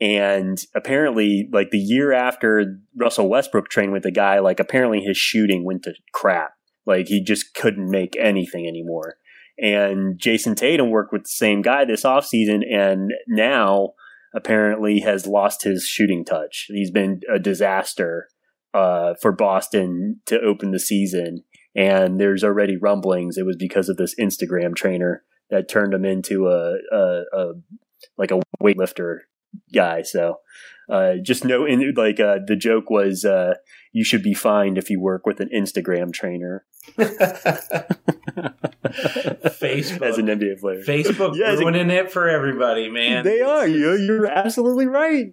and apparently like the year after Russell Westbrook trained with the guy, like apparently his shooting went to crap. Like, he just couldn't make anything anymore. And Jayson Tatum worked with the same guy this offseason and now apparently has lost his shooting touch. He's been a disaster for Boston to open the season. And there's already rumblings. It was because of this Instagram trainer that turned him into a weightlifter guy. So the joke was you should be fined if you work with an Instagram trainer. Facebook as an NBA player. Facebook ruining it for everybody, man. They are. You're absolutely right.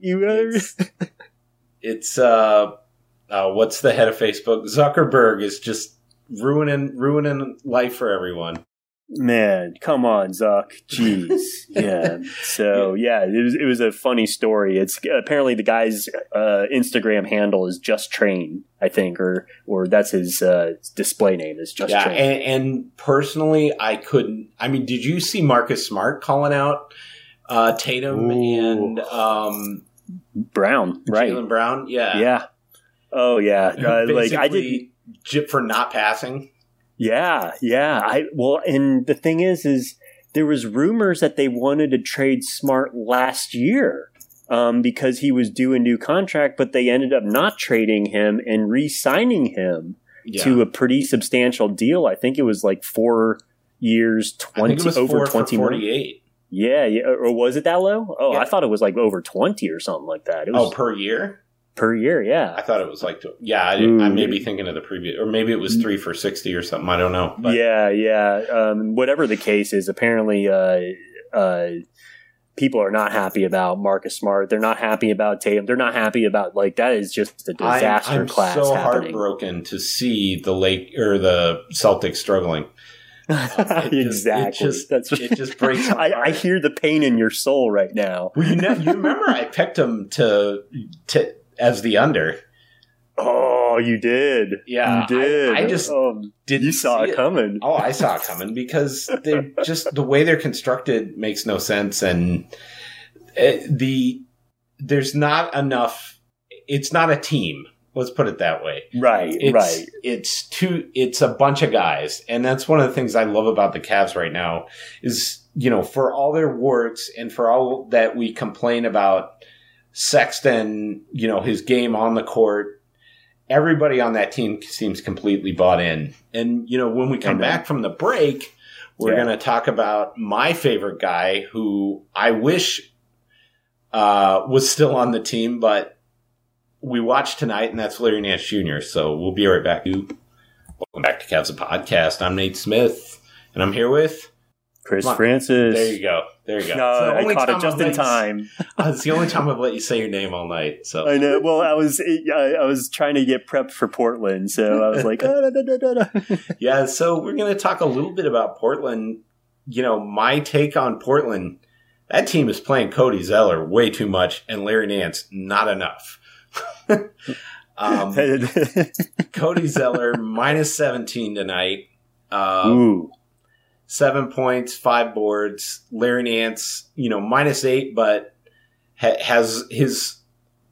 It's what's the head of Facebook? Zuckerberg is just ruining life for everyone. Man, come on, Zuck. Jeez. Yeah. So, yeah, it was a funny story. It's apparently the guy's Instagram handle is Just Train, I think, or that's his display name is Just Train. And personally, I couldn't. I mean, did you see Marcus Smart calling out Tatum and Brown? Right. Jaylen Brown? Yeah. Yeah. Oh, yeah. Like I did for not passing. Yeah. And the thing is there was rumors that they wanted to trade Smart last year because he was due a new contract, but they ended up not trading him and re-signing him to a pretty substantial deal. I think it was like 4 years, 20 over 20 million. Yeah, or was it that low? Oh, yeah. I thought it was like over 20 or something like that. It was, per year. Per year, yeah. I thought it was like, I may be thinking of the previous, or maybe it was 3 for $60 or something. I don't know. But. Yeah. Whatever the case is, apparently people are not happy about Marcus Smart. They're not happy about Tatum. They're not happy about that is just a disaster class. I'm so heartbroken to see the Celtics struggling. Exactly. It just breaks my heart. I hear the pain in your soul right now. Well, you remember I picked them to as the under. Oh, you did. Yeah. You did. I just didn't. You saw it coming. Oh, I saw it coming because they just the way they're constructed makes no sense. And there's not enough. It's not a team. Let's put it that way. Right. It's a bunch of guys. And that's one of the things I love about the Cavs right now is, for all their warts and for all that we complain about Sexton, his game on the court, everybody on that team seems completely bought in. And, when we come back from the break, we're going to talk about my favorite guy who I wish was still on the team, but we watched tonight, and that's Larry Nance Jr. So we'll be right back. Welcome back to Cavs Podcast. I'm Nate Smith, and I'm here with... Chris Francis. There you go. No, I caught it just in time. It's the only time I've let you say your name all night. So I know. Well, I was trying to get prepped for Portland, so I was like, Yeah, so we're going to talk a little bit about Portland. My take on Portland, that team is playing Cody Zeller way too much and Larry Nance not enough. Cody Zeller, -17 tonight. 7 points, 5 boards. Larry Nance, -8, but has his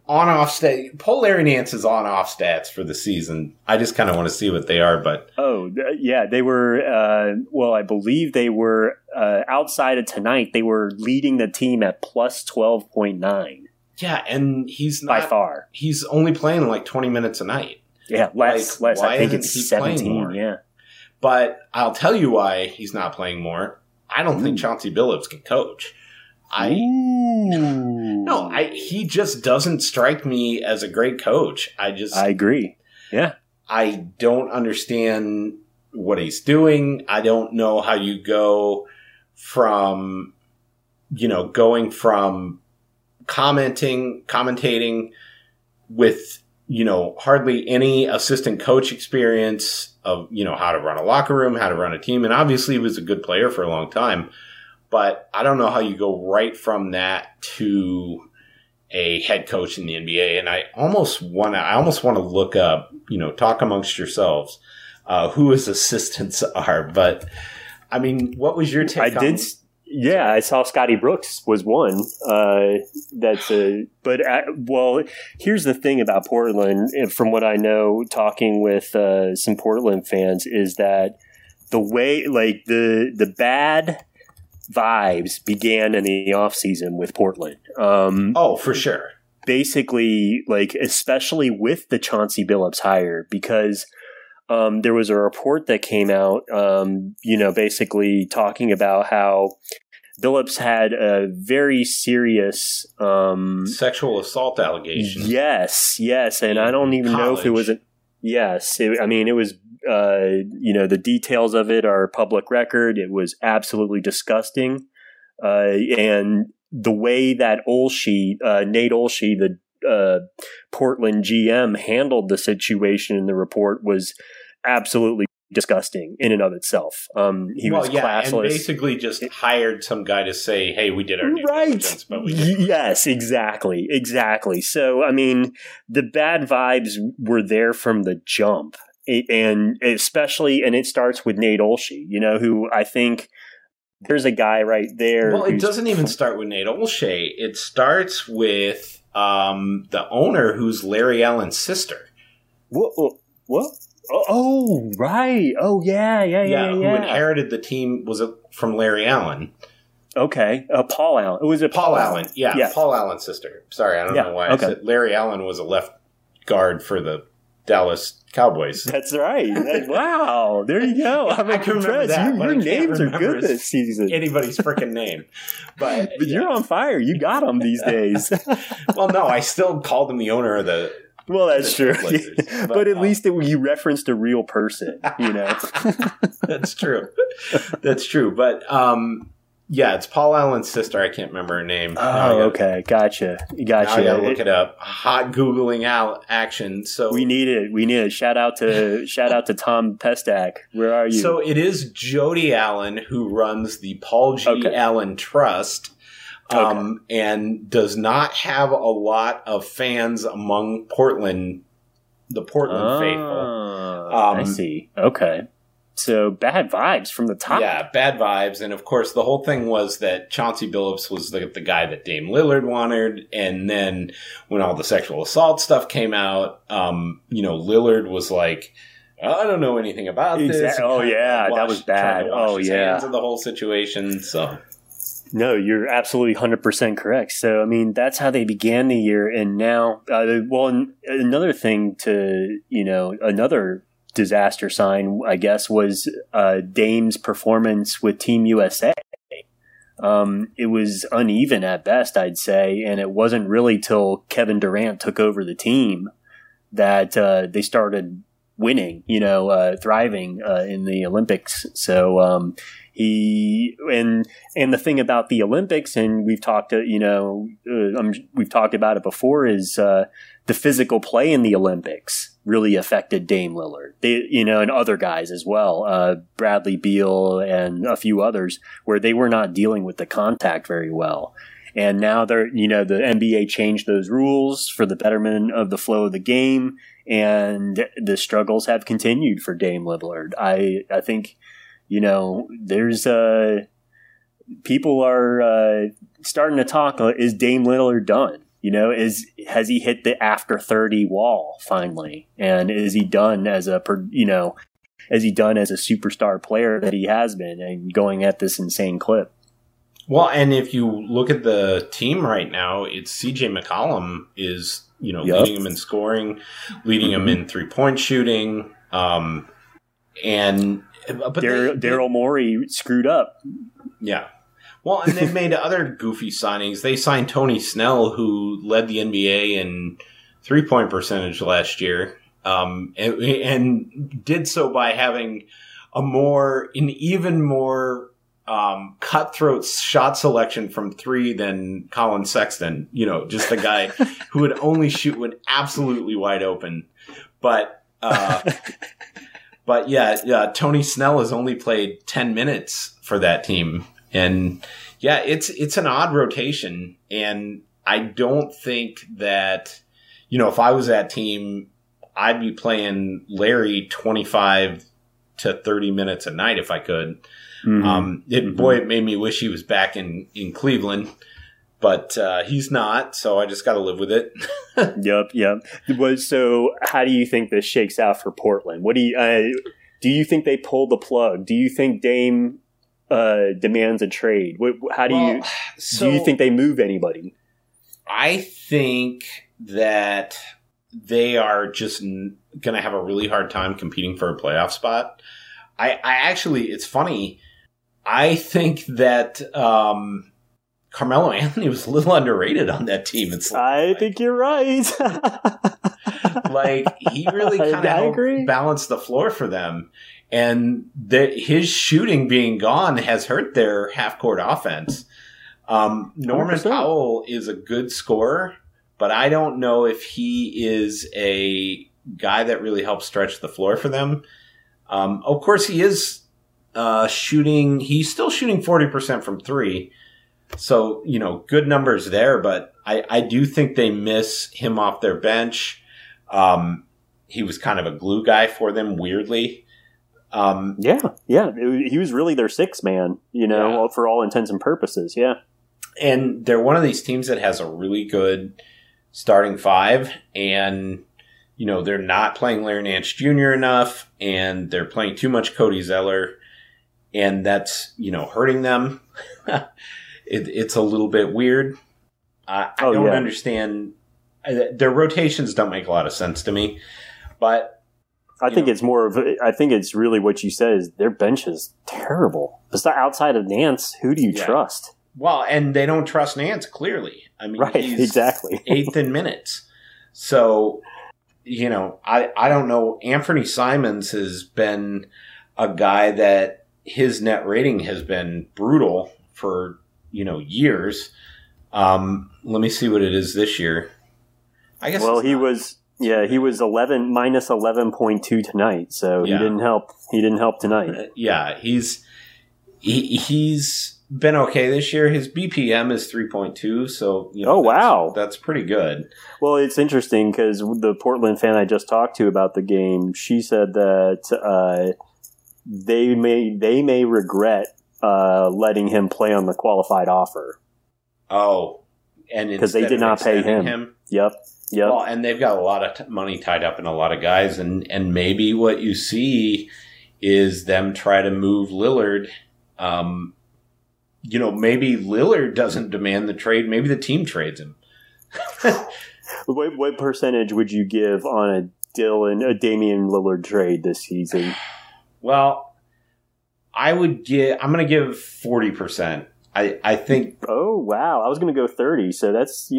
on-off stats. Pull Larry Nance's on-off stats for the season. I just kind of want to see what they are. But they were. I believe they were outside of tonight. They were leading the team at +12.9. Yeah, and he's not, by far. He's only playing like 20 minutes a night. Yeah, less. I think it's 17 more. Yeah. But I'll tell you why he's not playing more. I don't think Chauncey Billups can coach. He just doesn't strike me as a great coach. I agree. Yeah. I don't understand what he's doing. I don't know how you go from, going from commentating with, hardly any assistant coach experience of, how to run a locker room, how to run a team. And obviously he was a good player for a long time, but I don't know how you go right from that to a head coach in the NBA. And I almost want to look up, talk amongst yourselves, who his assistants are. But I mean, what was your take? I saw Scotty Brooks was one. Here's the thing about Portland. From what I know, talking with some Portland fans, is that the way, the bad vibes began in the offseason with Portland. For sure. Basically, especially with the Chauncey Billups hire, because there was a report that came out, basically talking about how Billups had a very serious sexual assault allegation. Yes. And I don't even know if it was it was, the details of it are public record. It was absolutely disgusting. And the way that Nate Olshy, the Portland GM, handled the situation in the report was absolutely disgusting in and of itself. He was classless. And basically just hired some guy to say, hey, we did our due diligence, but we didn't. Yes, exactly. Exactly. So, I mean, the bad vibes were there from the jump. And it starts with Nate Olshey, who I think there's a guy right there. Well, it doesn't even start with Nate Olshey. It starts with the owner, who's Larry Allen's sister. What? Oh, right. Oh, yeah. Who inherited the team was from Larry Allen. Okay. Paul Allen. Was it Paul Allen? Yeah, yes. Paul Allen's sister. Sorry, I don't know why. Okay. I said Larry Allen was a left guard for the Dallas Cowboys. That's right. Wow. There you go. I'm impressed. Your names are good this season. Anybody's freaking name. But you're on fire. You got them these days. Well, no, I still called him the owner of the – Well, that's true. Blazers, but at least you referenced a real person, That's true. That's true. But, it's Paul Allen's sister. I can't remember her name. Okay. Gotcha. I got to look it up. Hot Googling out action. So we need it. Shout out to Tom Pestak. Where are you? So it is Jody Allen who runs the Paul G. Allen Trust. And does not have a lot of fans among the Portland faithful. I see. Okay. So bad vibes from the top. Yeah, bad vibes. And, of course, the whole thing was that Chauncey Billups was the guy that Dame Lillard wanted. And then when all the sexual assault stuff came out, Lillard was like, I don't know anything about this. Oh, yeah, that was bad. Oh, yeah. Hands of the whole situation, so... No, you're absolutely 100% correct. So, I mean, that's how they began the year. And now, another thing to, another disaster sign, I guess, was Dame's performance with Team USA. It was uneven at best, I'd say. And it wasn't really till Kevin Durant took over the team that they started winning, thriving in the Olympics. So, the thing about the Olympics, and we've talked, we've talked about it before, is the physical play in the Olympics really affected Dame Lillard, and other guys as well, Bradley Beal and a few others, where they were not dealing with the contact very well. And now the NBA changed those rules for the betterment of the flow of the game, and the struggles have continued for Dame Lillard. I think. There's people are starting to talk. Is Dame Lillard done? Has he hit the after 30 wall finally? And is he done as a superstar player that he has been and going at this insane clip? Well, and if you look at the team right now, it's CJ McCollum is leading him in scoring, leading him in 3-point shooting, and. But Daryl Morey screwed up. Yeah. Well, and they made other goofy signings. They signed Tony Snell, who led the NBA in 3-point percentage last year, and did so by having an even more cutthroat shot selection from three than Colin Sexton. Just a guy who would only shoot when absolutely wide open. But Tony Snell has only played 10 minutes for that team. And, it's an odd rotation. And I don't think that, if I was that team, I'd be playing Larry 25 to 30 minutes a night if I could. Mm-hmm. It made me wish he was back in Cleveland. But he's not, so I just got to live with it. Yep. So, how do you think this shakes out for Portland? What do you think they pull the plug? Do you think Dame demands a trade? Do you think they move anybody? I think that they are just going to have a really hard time competing for a playoff spot. I actually, it's funny. I think that. Carmelo Anthony was a little underrated on that team. I think you're right. He really kind of balanced the floor for them. And his shooting being gone has hurt their half-court offense. Norman 100%. Powell is a good scorer, but I don't know if he is a guy that really helps stretch the floor for them. Of course, he is shooting. He's still shooting 40% from three. So, you know, good numbers there, but I do think they miss him off their bench. He was kind of a glue guy for them, weirdly. Yeah. He was really their sixth man, you know, for all intents and purposes. Yeah. And they're one of these teams that has a really good starting five, and, you know, they're not playing Larry Nance Jr. enough, and they're playing too much Cody Zeller, and that's, you know, hurting them. It's a little bit weird. I don't understand. Their rotations don't make a lot of sense to me, but I think it's really what you said is their bench is terrible. Besides, outside of Nance, who do you trust? Well, and they don't trust Nance, clearly. I mean, right, he's exactly eighth in minutes. So, you know, I don't know. Anfernee Simons has been a guy that his net rating has been brutal for, you know, years. Let me see what it is this year. I guess. Well, he was -11.2 tonight, so he didn't help. He didn't help tonight. Yeah, he's been okay this year. His BPM is 3.2, so you know, that's pretty good. Well, it's interesting because the Portland fan I just talked to about the game, she said that they may regret letting him play on the qualified offer. Oh, and because they did not pay him. Yep. Yep. Well, and they've got a lot of money tied up in a lot of guys, and maybe what you see is them try to move Lillard. You know, maybe Lillard doesn't demand the trade. Maybe the team trades him. What percentage would you give on a Damian Lillard trade this season? Well, I'm going to give 40%. I think. Oh, wow. I was going to go 30. So that's,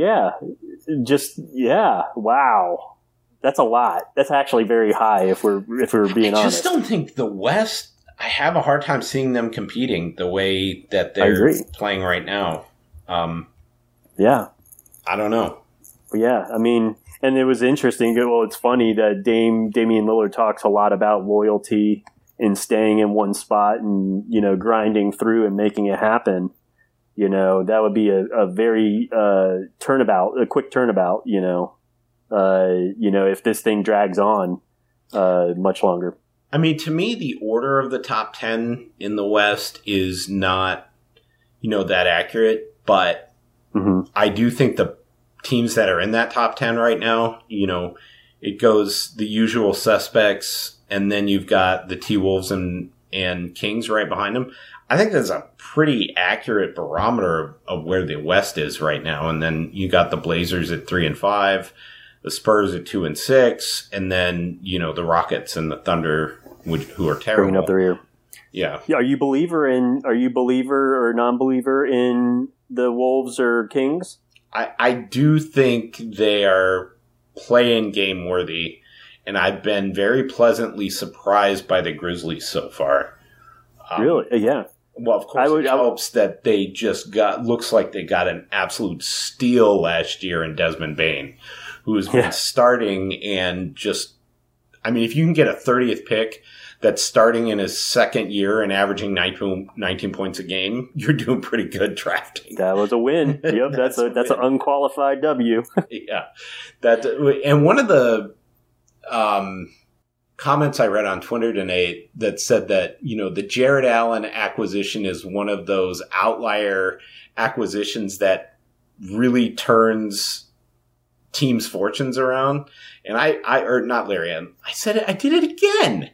wow. That's a lot. That's actually very high if we're being honest. I just don't think the West, I have a hard time seeing them competing the way that they're playing right now. I don't know. Yeah. I mean, and it was interesting. Well, it's funny that Damian Lillard talks a lot about loyalty and staying in one spot and, you know, grinding through and making it happen. You know, that would be a very quick turnabout, you know, if this thing drags on much longer. I mean, to me, the order of the top 10 in the West is not, you know, that accurate. But I do think the teams that are in that top 10 right now, you know, it goes the usual suspects. And then you've got the T-Wolves and Kings right behind them. I think that's a pretty accurate barometer of where the West is right now. And then you got the Blazers at 3 and 5, the Spurs at 2 and 6, and then, you know, the Rockets and the Thunder, who are terrible. Bringing up their ear. Yeah. Are you believer or non-believer in the Wolves or Kings? I do think they are play-in game worthy. And I've been very pleasantly surprised by the Grizzlies so far. Really? Yeah. Well, of course, it helps that they just looks like they got an absolute steal last year in Desmond Bane, who has been starting and just, I mean, if you can get a 30th pick that's starting in his second year and averaging 19 points a game, you're doing pretty good drafting. That was a win. Yep, that's an unqualified W. Yeah. And one of the comments I read on Twitter tonight that said that, you know, the Jared Allen acquisition is one of those outlier acquisitions that really turns teams' fortunes around. And I did it again.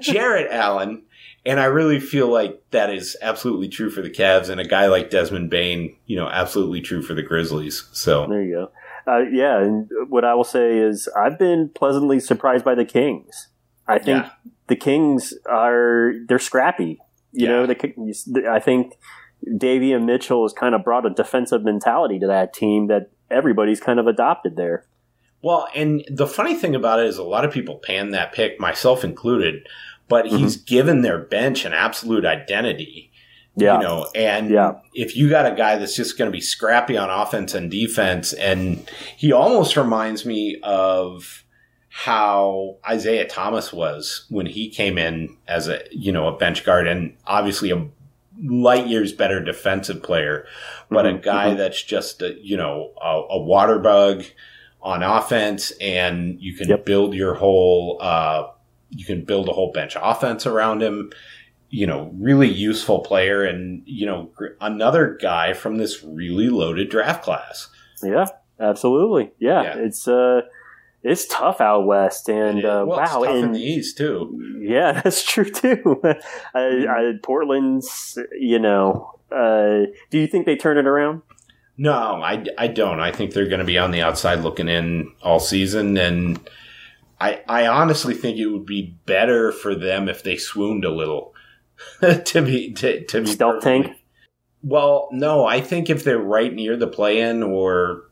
Jared Allen. And I really feel like that is absolutely true for the Cavs, and a guy like Desmond Bane, you know, absolutely true for the Grizzlies. So there you go. And what I will say is I've been pleasantly surprised by the Kings. I think the Kings they're scrappy. You know, I think Davion Mitchell has kind of brought a defensive mentality to that team that everybody's kind of adopted there. Well, and the funny thing about it is a lot of people panned that pick, myself included, but he's given their bench an absolute identity. Yeah. You know, and if you got a guy that's just going to be scrappy on offense and defense, and he almost reminds me of how Isaiah Thomas was when he came in as a bench guard, and obviously a light years better defensive player, but a guy that's just a water bug on offense, and you can build your whole you can build a whole bench offense around him. Really useful player, and another guy from this really loaded draft class. Yeah, absolutely. Yeah. It's tough out west, and wow, it's tough in the east too. Yeah, that's true too. Portland's, do you think they turn it around? No, I don't. I think they're going to be on the outside looking in all season, and I honestly think it would be better for them if they swooned a little. to be stealth tank. Well, no, I think if they're right near the play-in, or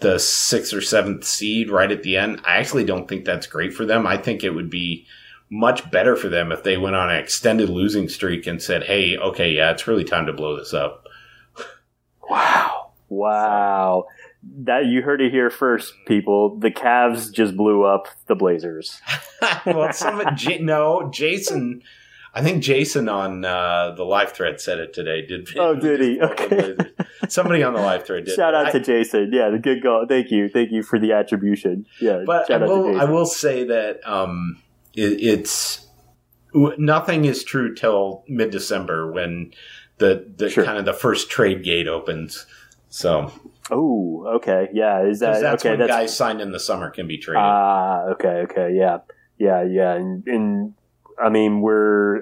the 6th or 7th seed right at the end, I actually don't think that's great for them. I think it would be much better for them if they went on an extended losing streak and said, hey, okay, yeah, it's really time to blow this up. Wow. That you heard it here first, people. The Cavs just blew up the Blazers. Well, Jason... I think Jason on the live thread said it today. Did he? Okay. Somebody on the live thread did. Shout out to Jason. Yeah, the good goal. Thank you for the attribution. Yeah, but I will say that it's nothing is true till mid-December when the kind of the first trade gate opens. So. Oh, okay. Yeah, is that that's okay? When guys signed in the summer can be traded. Okay. Yeah. And I mean,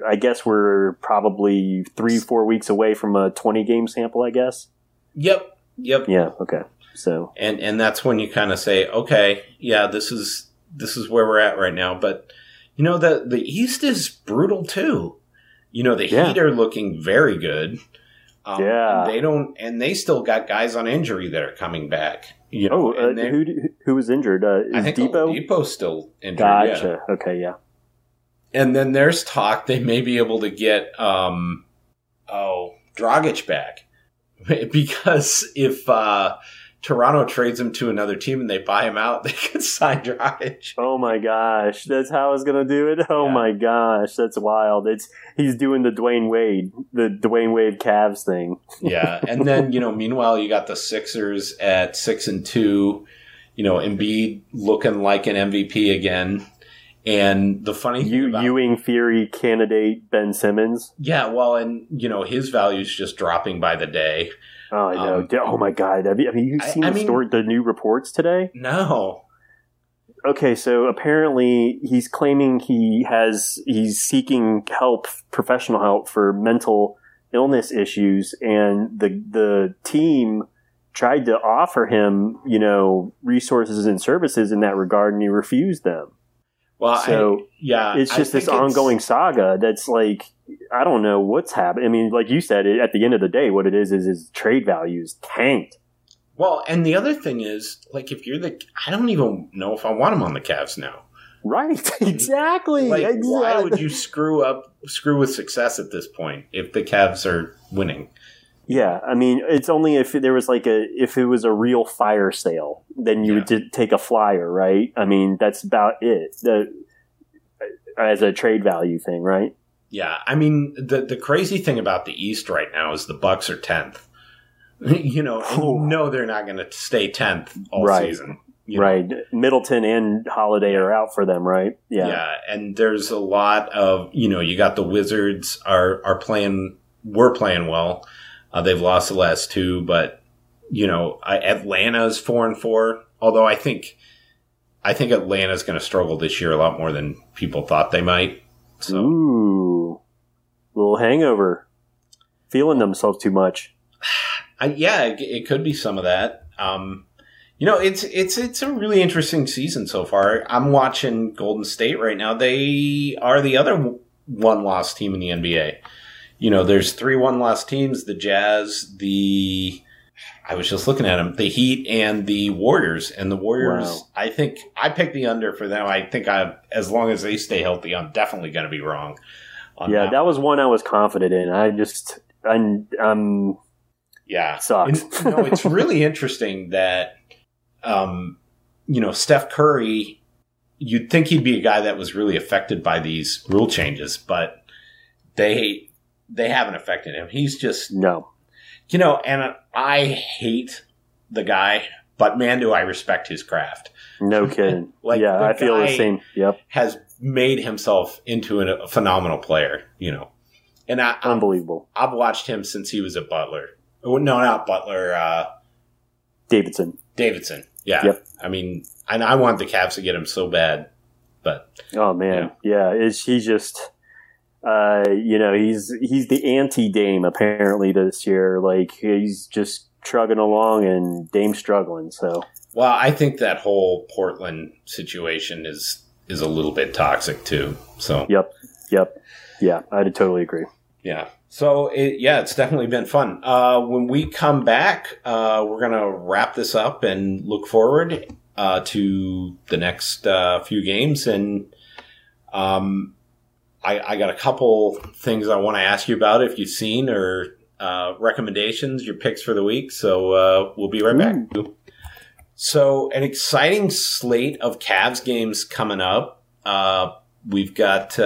I guess we're probably 3-4 weeks away from a 20-game sample, I guess. Yep. Yeah. Okay. So. And that's when you kind of say, okay, yeah, this is where we're at right now. But the East is brutal too. The Heat are looking very good. They still got guys on injury that are coming back. Who was injured? I think Depot's still injured. Gotcha. Yeah. Okay. Yeah. And then there's talk they may be able to get Dragic back, because if Toronto trades him to another team and they buy him out, they could sign Dragic. Oh my gosh, that's how it's gonna do it. Oh yeah. My gosh, that's wild. He's doing the Dwayne Wade Cavs thing. Yeah, and then meanwhile you got the Sixers at 6-2. Embiid looking like an MVP again. And the funny thing about Ewing Theory candidate Ben Simmons. Yeah, well, and his value's just dropping by the day. Oh, I know. Oh my God! Have you seen the new reports today? No. Okay, so apparently he's claiming he's seeking help, professional help for mental illness issues, and the team tried to offer him, resources and services in that regard, and he refused them. Well, it's just this ongoing saga that's like, I don't know what's happened. I mean, like you said, at the end of the day, what it is his trade value is tanked. Well, and the other thing is, like, if you're I don't even know if I want him on the Cavs now. Right, exactly. Why would you screw with success at this point if the Cavs are winning? Yeah, I mean, it's only if there was if it was a real fire sale, then you would take a flyer, right? I mean, that's about it. As a trade value thing, right? Yeah, I mean, the crazy thing about the East right now is the Bucks are 10th. They're not going to stay 10th all season. Right. Middleton and Holiday are out for them, right? Yeah. Yeah, and there's a lot of, you got the Wizards were playing well. They've lost the last two, but Atlanta's 4-4. Although I think Atlanta's going to struggle this year a lot more than people thought they might. So. Ooh, little hangover, feeling themselves too much. It could be some of that. It's a really interesting season so far. I'm watching Golden State right now. They are the other one-loss team in the NBA. There's 3 1-loss teams, the Jazz, I was just looking at them, the Heat and the Warriors. And the Warriors, wow. I think I picked the under for them. I think as long as they stay healthy, I'm definitely going to be wrong. That was one I was confident in. It sucks. It's really interesting that you know, Steph Curry, you'd think he'd be a guy that was really affected by these rule changes, but they haven't affected him. He's just no. You know, and I hate the guy, but man, do I respect his craft. No kidding. Like, yeah, I feel the same. Yep. Has made himself into a phenomenal player, you know. And unbelievable. I've watched him since he was at Butler. No, not Butler. Davidson. Yeah. Yep. I mean, and I want the Cavs to get him so bad, but oh man, you know. Yeah. He's just, you know, he's the anti-Dame apparently this year. Like he's just chugging along and Dame's struggling. So well, I think that whole Portland situation is a little bit toxic too. So yep. Yeah, I totally agree. Yeah. So, it's definitely been fun. When we come back, we're going to wrap this up and look forward to the next few games. And I got a couple things I want to ask you about if you've seen or recommendations, your picks for the week. So we'll be right back. So an exciting slate of Cavs games coming up. We've got...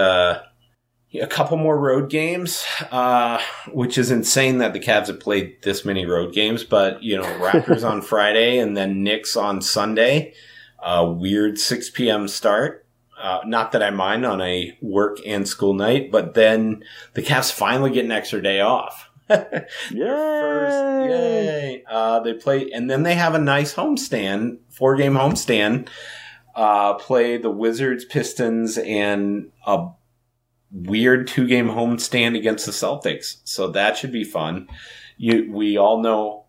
a couple more road games, which is insane that the Cavs have played this many road games. But, you know, Raptors on Friday and then Knicks on Sunday. Weird 6 p.m. start. Not that I mind on a work and school night. But then the Cavs finally get an extra day off. Yay! They play, and then they have a nice homestand, 4-game homestand. Play the Wizards, Pistons, and a weird 2-game homestand against the Celtics. So that should be fun. We all know.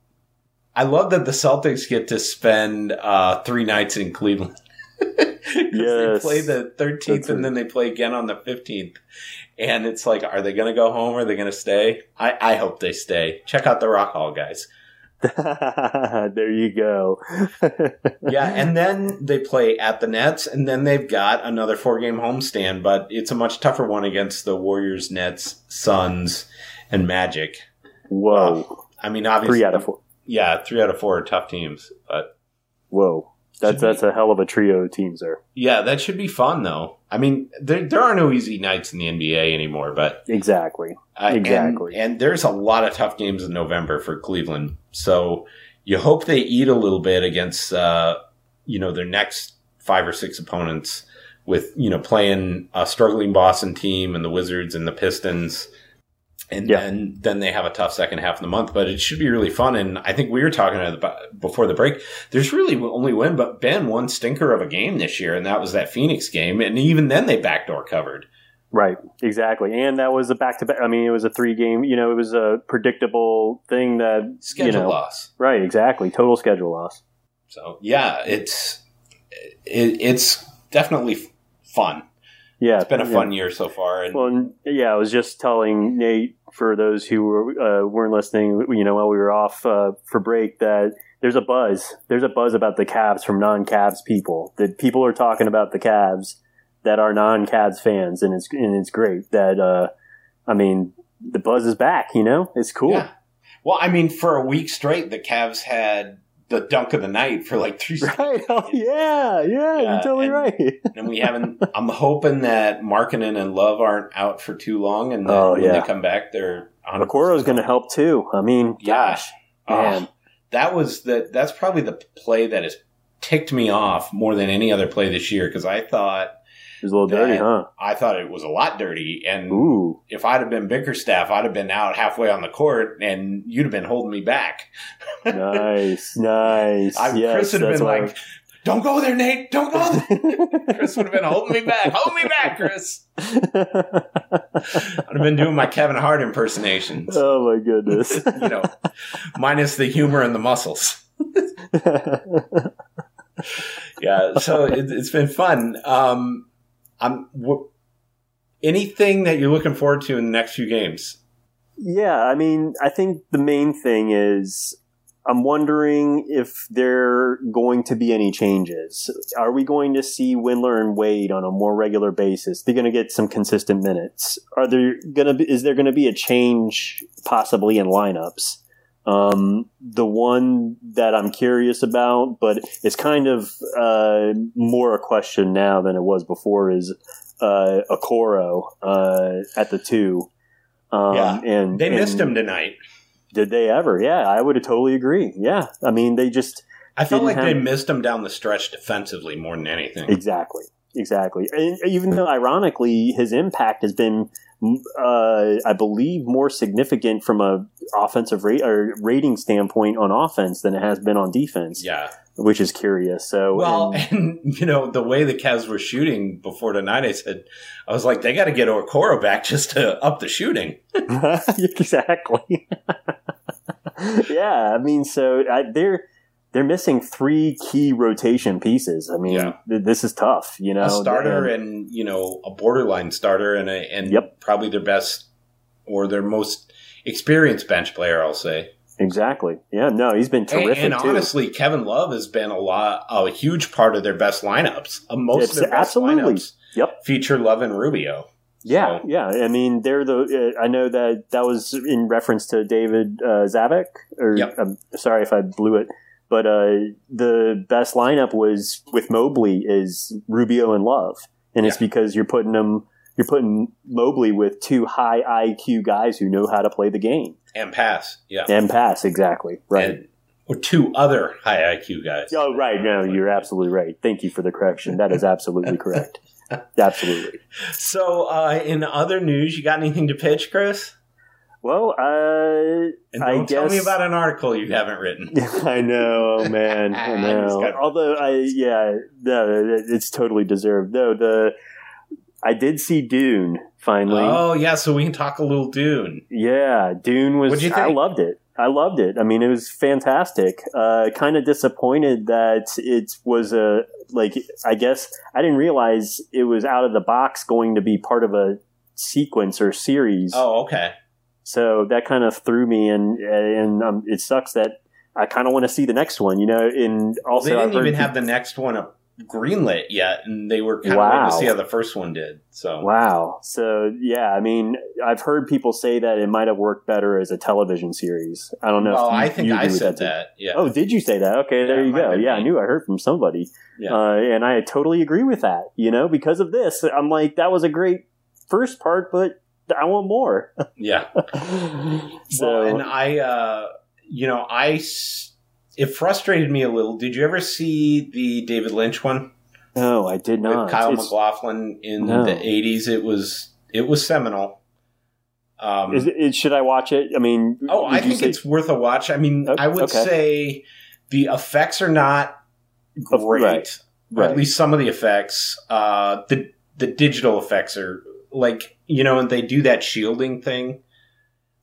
I love that the Celtics get to spend 3 nights in Cleveland. Yes. They play the 13th and then they play again on the 15th. And it's like, are they going to go home? Or are they going to stay? I hope they stay. Check out the Rock Hall, guys. There you go. Yeah, and then they play at the Nets, and then they've got another 4-game homestand, but it's a much tougher one against the Warriors, Nets, Suns, and Magic. Whoa. I mean, obviously 3 out of 4. Yeah, 3 out of 4 are tough teams, but whoa, that's a hell of a trio of teams there. Yeah, that should be fun though. I mean, there are no easy nights in the NBA anymore, but exactly. And there's a lot of tough games in November for Cleveland. So you hope they eat a little bit against, you know, their next 5 or 6 opponents with, you know, playing a struggling Boston team and the Wizards and the Pistons. And then they have a tough second half of the month, but it should be really fun. And I think we were talking about before the break, there's really only one stinker of a game this year, and that was that Phoenix game. And even then they backdoor covered. Right, exactly. And that was a back-to-back. I mean, it was a 3-game, you know, it was a predictable thing that, schedule loss. Right, exactly. Total schedule loss. So, yeah, it's definitely fun. Yeah, it's been a fun year so far. And I was just telling Nate, for those who weren't listening, you know, while we were off for break, that there's a buzz. There's a buzz about the Cavs from non-Cavs people. That people are talking about the Cavs that are non-Cavs fans, and it's great. That I mean, the buzz is back. You know, it's cool. Yeah. Well, I mean, for a week straight, the Cavs had the dunk of the night for like 3 seconds. Right. Oh, yeah, you're totally right. And we haven't. I'm hoping that Markkanen and Love aren't out for too long, and when they come back, they're on. Okoro's going to help too. I mean, gosh, man. That's probably the play that has ticked me off more than any other play this year, because I thought it was a little dirty, huh? I thought it was a lot dirty, and ooh. If I'd have been Bickerstaff, I'd have been out halfway on the court, and you'd have been holding me back. Nice. Chris would have been like, don't go there, Nate. Don't go there. Chris would have been holding me back. Hold me back, Chris. I'd have been doing my Kevin Hart impersonations. Oh, my goodness. You know, minus the humor and the muscles. Yeah, so it's been fun. Anything that you're looking forward to in the next few games? Yeah, I mean, I think the main thing is I'm wondering if there are going to be any changes. Are we going to see Windler and Wade on a more regular basis? They're going to get some consistent minutes. Is there going to be a change possibly in lineups? The one that I'm curious about, but it's kind of more a question now than it was before, is Okoro at the two. And they missed him tonight. Did they ever? Yeah, I would have totally agree. Yeah, I mean, they just... I felt like they missed him down the stretch defensively more than anything. Exactly. And even though, ironically, his impact has been, I believe, more significant from a offensive rating standpoint on offense than it has been on defense. Yeah, which is curious. So, well, and you know, the way the Cavs were shooting before tonight, I was like, they got to get Okoro back just to up the shooting. Exactly. Yeah, I mean, so they're missing three key rotation pieces. I mean, this is tough, you know. A starter and, you know, a borderline starter and probably their best or their most experienced bench player, I'll say. Exactly. Yeah, no, he's been terrific, and honestly, Kevin Love has been a huge part of their best lineups. Most of their best lineups feature Love and Rubio. Yeah, so. I mean, I know that was in reference to David Zabek. I'm sorry if I blew it. But the best lineup was with Mobley is Rubio and Love, and it's because you're putting Mobley with two high IQ guys who know how to play the game and pass. Yeah, and pass, exactly, right. Or two other high IQ guys. Oh, right. No, you're absolutely right. Thank you for the correction. That is absolutely correct. Absolutely. So, in other news, you got anything to pitch, Chris? Well, tell me about an article you haven't written. I know, oh man, I know. Although it's totally deserved. Though I did see Dune finally. Oh yeah, so we can talk a little Dune. Yeah, Dune was. What'd you think? I loved it. I mean, it was fantastic. Kind of disappointed that it was I guess I didn't realize it was out of the box going to be part of a sequence or series. Oh, okay. So that kind of threw me, and it sucks that I kind of want to see the next one, you know. And also, they didn't even have the next one greenlit yet, and they were kind of waiting to see how the first one did. So So yeah, I mean, I've heard people say that it might have worked better as a television series. I don't know. Oh, I think I said that. Yeah. Oh, did you say that? Okay, there you go. Yeah, I knew I heard from somebody, and I totally agree with that. You know, because of this, I'm like, that was a great first part, but I want more. Yeah. So, and it frustrated me a little. Did you ever see the David Lynch one? No, I did not. With Kyle MacLachlan in the 80s. It was seminal. Should I watch it? I mean, I think it's worth a watch. I mean, I would say the effects are not great. Right. At least some of the effects. The digital effects are like, you know, and they do that shielding thing.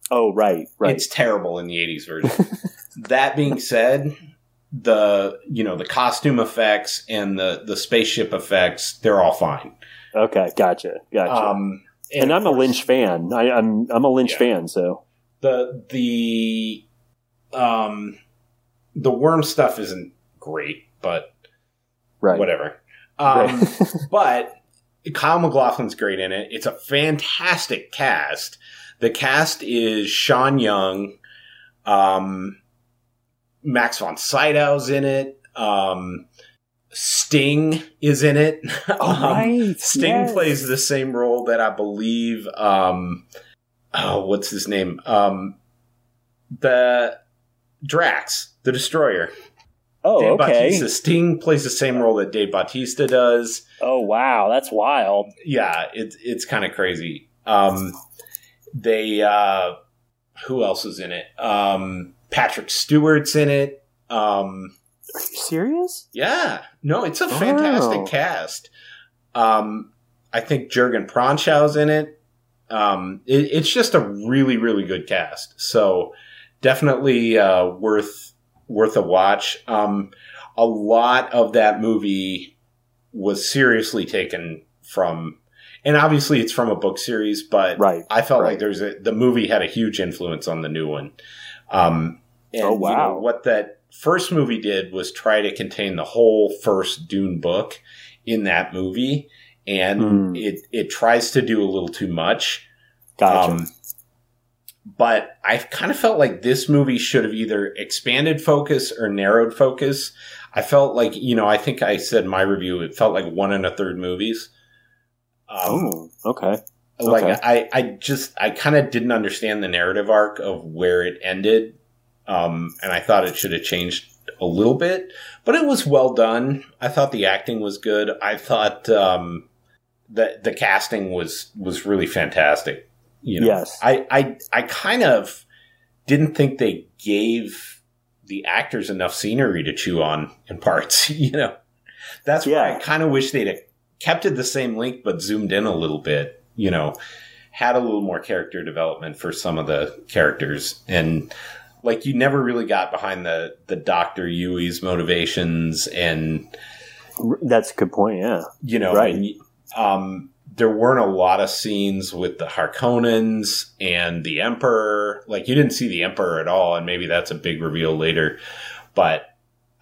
Oh, right. It's terrible in the 80s version. That being said, the costume effects and the spaceship effects, they're all fine. Okay, gotcha. And I'm a Lynch fan. I'm a Lynch fan, so the worm stuff isn't great, but whatever. But Kyle MacLachlan's great in it. It's a fantastic cast. The cast is Sean Young, Max von Sydow's in it, Sting is in it. Sting plays the same role that I believe, what's his name? The Drax, the Destroyer. Oh, Dave Bautista. Sting plays the same role that Dave Bautista does. Oh, wow. That's wild. Yeah, it's kind of crazy. Who else is in it? Patrick Stewart's in it. Are you serious? Yeah. No, it's a fantastic cast. I think Jurgen Pranschau's in it. It's just a really, really good cast. So definitely worth a watch. A lot of that movie was seriously taken from, and obviously it's from a book series, but I felt like the movie had a huge influence on the new one. You know, what that first movie did was try to contain the whole first Dune book in that movie, and it tries to do a little too much. Gotcha. But I kind of felt like this movie should have either expanded focus or narrowed focus. I felt like, you know, I think I said in my review, it felt like 1 1/3 movies. Okay. Like, okay. I kind of didn't understand the narrative arc of where it ended. And I thought it should have changed a little bit, but it was well done. I thought the acting was good. I thought, the casting was really fantastic. You know, yes. I kind of didn't think they gave the actors enough scenery to chew on in parts, you know. That's why I kind of wish they'd have kept it the same length but zoomed in a little bit, you know, had a little more character development for some of the characters. And, like, you never really got behind the Dr. Yui's motivations. And that's a good point, yeah. You know, right. And, there weren't a lot of scenes with the Harkonnens and the Emperor. Like, you didn't see the Emperor at all, and maybe that's a big reveal later. But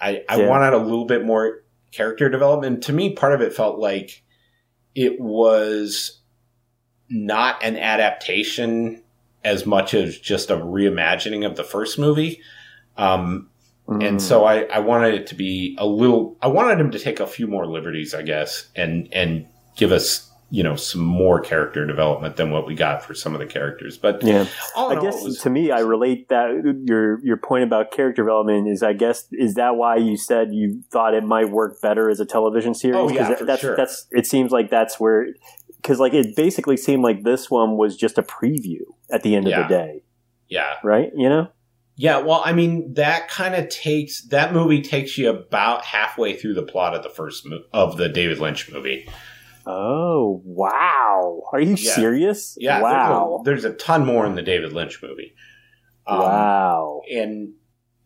I wanted a little bit more character development. To me, part of it felt like it was not an adaptation as much as just a reimagining of the first movie. And so I wanted it to be I wanted him to take a few more liberties, I guess, and give us, you know, some more character development than what we got for some of the characters. But yeah, I guess to me, I relate that your point about character development is, I guess, is that why you said you thought it might work better as a television series? Oh yeah, for sure. It seems like that's where, because like it basically seemed like this one was just a preview at the end of the day. Yeah. Right. You know. Yeah. Well, I mean, that movie takes you about halfway through the plot of the first of the David Lynch movie. Oh, wow. Are you serious? Yeah. Wow. There's a ton more in the David Lynch movie. Wow. And,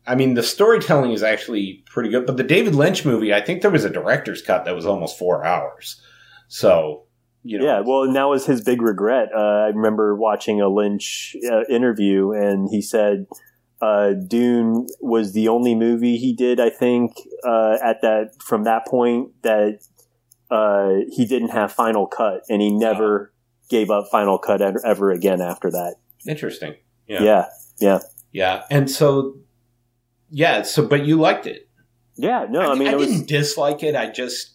I mean, the storytelling is actually pretty good. But the David Lynch movie, I think there was a director's cut that was almost 4 hours. So, you know. Yeah, well, and that was his big regret. I remember watching a Lynch interview, and he said Dune was the only movie he did, I think, from that point that – he didn't have Final Cut, and he never gave up Final Cut ever again after that. Interesting. Yeah. Yeah. Yeah. Yeah. And so, yeah. So, but you liked it. Yeah. No, I didn't dislike it. I just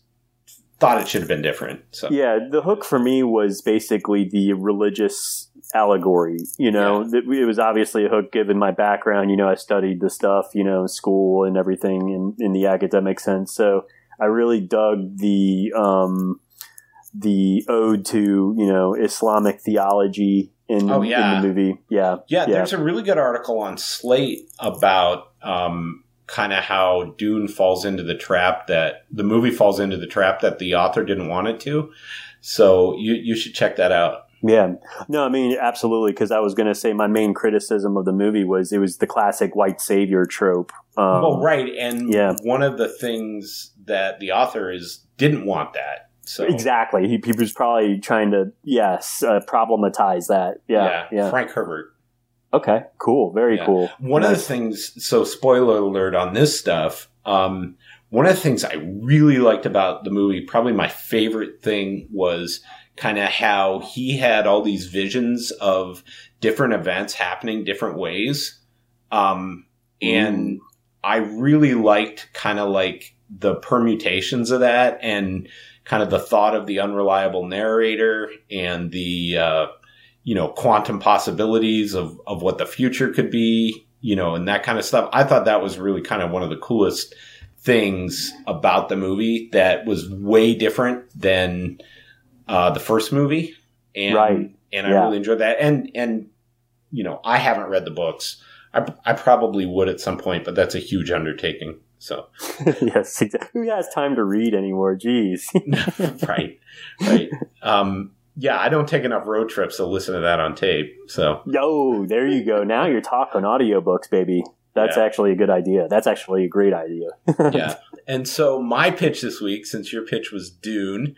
thought it should have been different. So, yeah. The hook for me was basically the religious allegory. You know, it was obviously a hook given my background. You know, I studied the stuff, you know, in school and everything in the academic sense. So, I really dug the ode to, you know, Islamic theology in the movie. Yeah. Yeah. There's a really good article on Slate about kind of how Dune falls into the trap that the movie falls into the trap that the author didn't want it to. So you should check that out. Yeah. No, I mean, absolutely. Because I was going to say my main criticism of the movie was it was the classic white savior trope. Well, right. And one of the things that the author didn't want that. So exactly. He was probably trying to, problematize that. Yeah. Yeah. Frank Herbert. Okay. Cool. Very cool. One of the things, so spoiler alert on this stuff, one of the things I really liked about the movie, probably my favorite thing was kind of how he had all these visions of different events happening different ways. And I really liked kind of like the permutations of that and kind of the thought of the unreliable narrator and the, you know, quantum possibilities of what the future could be, you know, and that kind of stuff. I thought that was really kind of one of the coolest things about the movie that was way different than the first movie. And, and I really enjoyed that. And, you know, I haven't read the books. I probably would at some point, but that's a huge undertaking. So yes, exactly. Who has time to read anymore? Jeez. Right. Yeah. I don't take enough road trips to listen to that on tape. So yo, there you go. Now you're talking audiobooks, baby. That's actually a good idea. That's actually a great idea. Yeah. And so my pitch this week, since your pitch was Dune,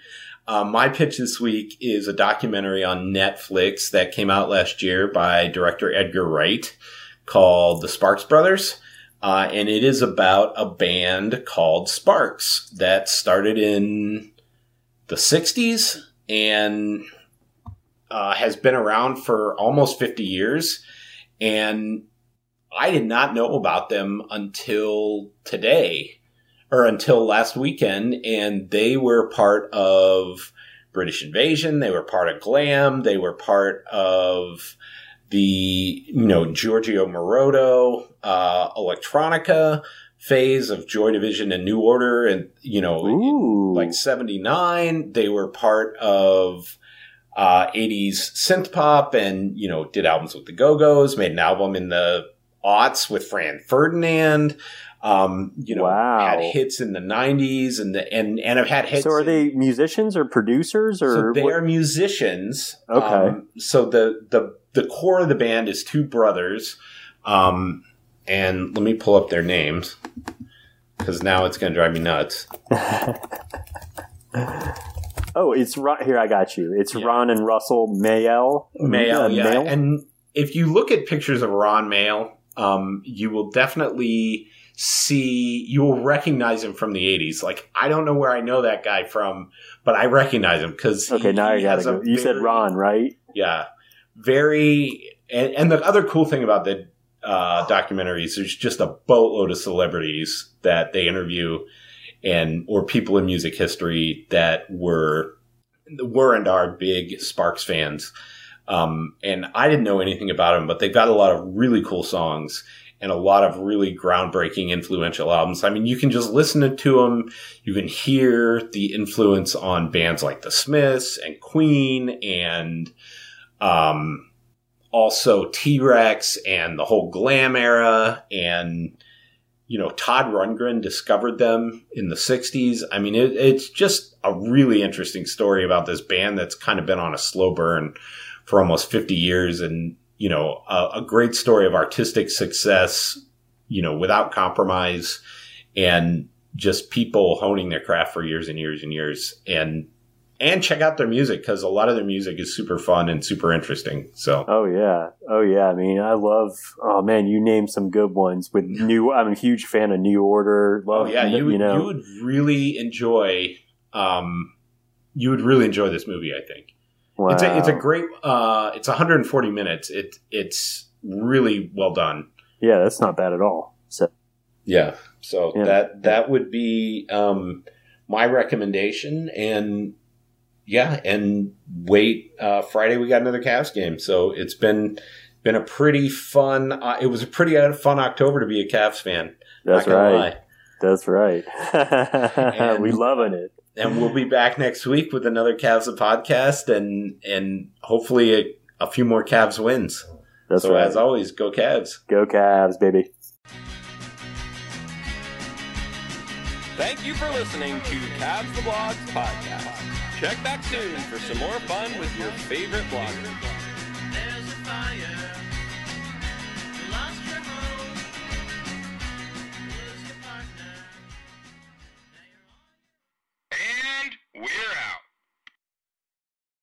my pitch this week is a documentary on Netflix that came out last year by director Edgar Wright called The Sparks Brothers. And it is about a band called Sparks that started in the 60s and has been around for almost 50 years. And I did not know about them until today, or until last weekend, and they were part of British Invasion, they were part of Glam, they were part of the, you know, Giorgio Moroder electronica phase of Joy Division and New Order, and, you know, in, like, 79, they were part of 80s synth pop and, you know, did albums with the Go-Go's, made an album in the aughts with Fran Ferdinand, you know, had hits in the 90s and have had hits. So are they musicians or producers or? So they are musicians. Okay. So the core of the band is two brothers. And let me pull up their names because now it's going to drive me nuts. Oh, it's Ron. Here, I got you. It's Ron and Russell Mael. Mael. And if you look at pictures of Ron Mael, you will definitely see, you will recognize him from the 80s. Like, I don't know where I know that guy from, but I recognize him because now I gotta go. You said Ron, right? Yeah. And the other cool thing about the documentaries, there's just a boatload of celebrities that they interview and or people in music history that were and are big Sparks fans. And I didn't know anything about them, but they've got a lot of really cool songs and a lot of really groundbreaking, influential albums. I mean, you can just listen to them. You can hear the influence on bands like The Smiths and Queen and also T-Rex and the whole glam era. And, you know, Todd Rundgren discovered them in the 60s. I mean, it's just a really interesting story about this band that's kind of been on a slow burn for almost 50 years and, you know, a great story of artistic success, you know, without compromise and just people honing their craft for years and years and years. And check out their music because a lot of their music is super fun and super interesting. So, oh yeah. I mean, I love. Oh man, you named some good ones. With new, I'm a huge fan of New Order. Love. Oh, yeah, you would really enjoy. You would really enjoy this movie, I think. Wow. It's a great. It's 140 minutes. It's really well done. Yeah, that's not bad at all. So that would be my recommendation, and wait. Friday we got another Cavs game, so it's been a pretty fun. It was a pretty fun October to be a Cavs fan. That's right. That's right. We loving it. And we'll be back next week with another Cavs podcast and hopefully a few more Cavs wins. That's so right. As always, go Cavs. Go Cavs, baby. Thank you for listening to Cavs the Blogs podcast. Check back soon for some more fun with your favorite blogger.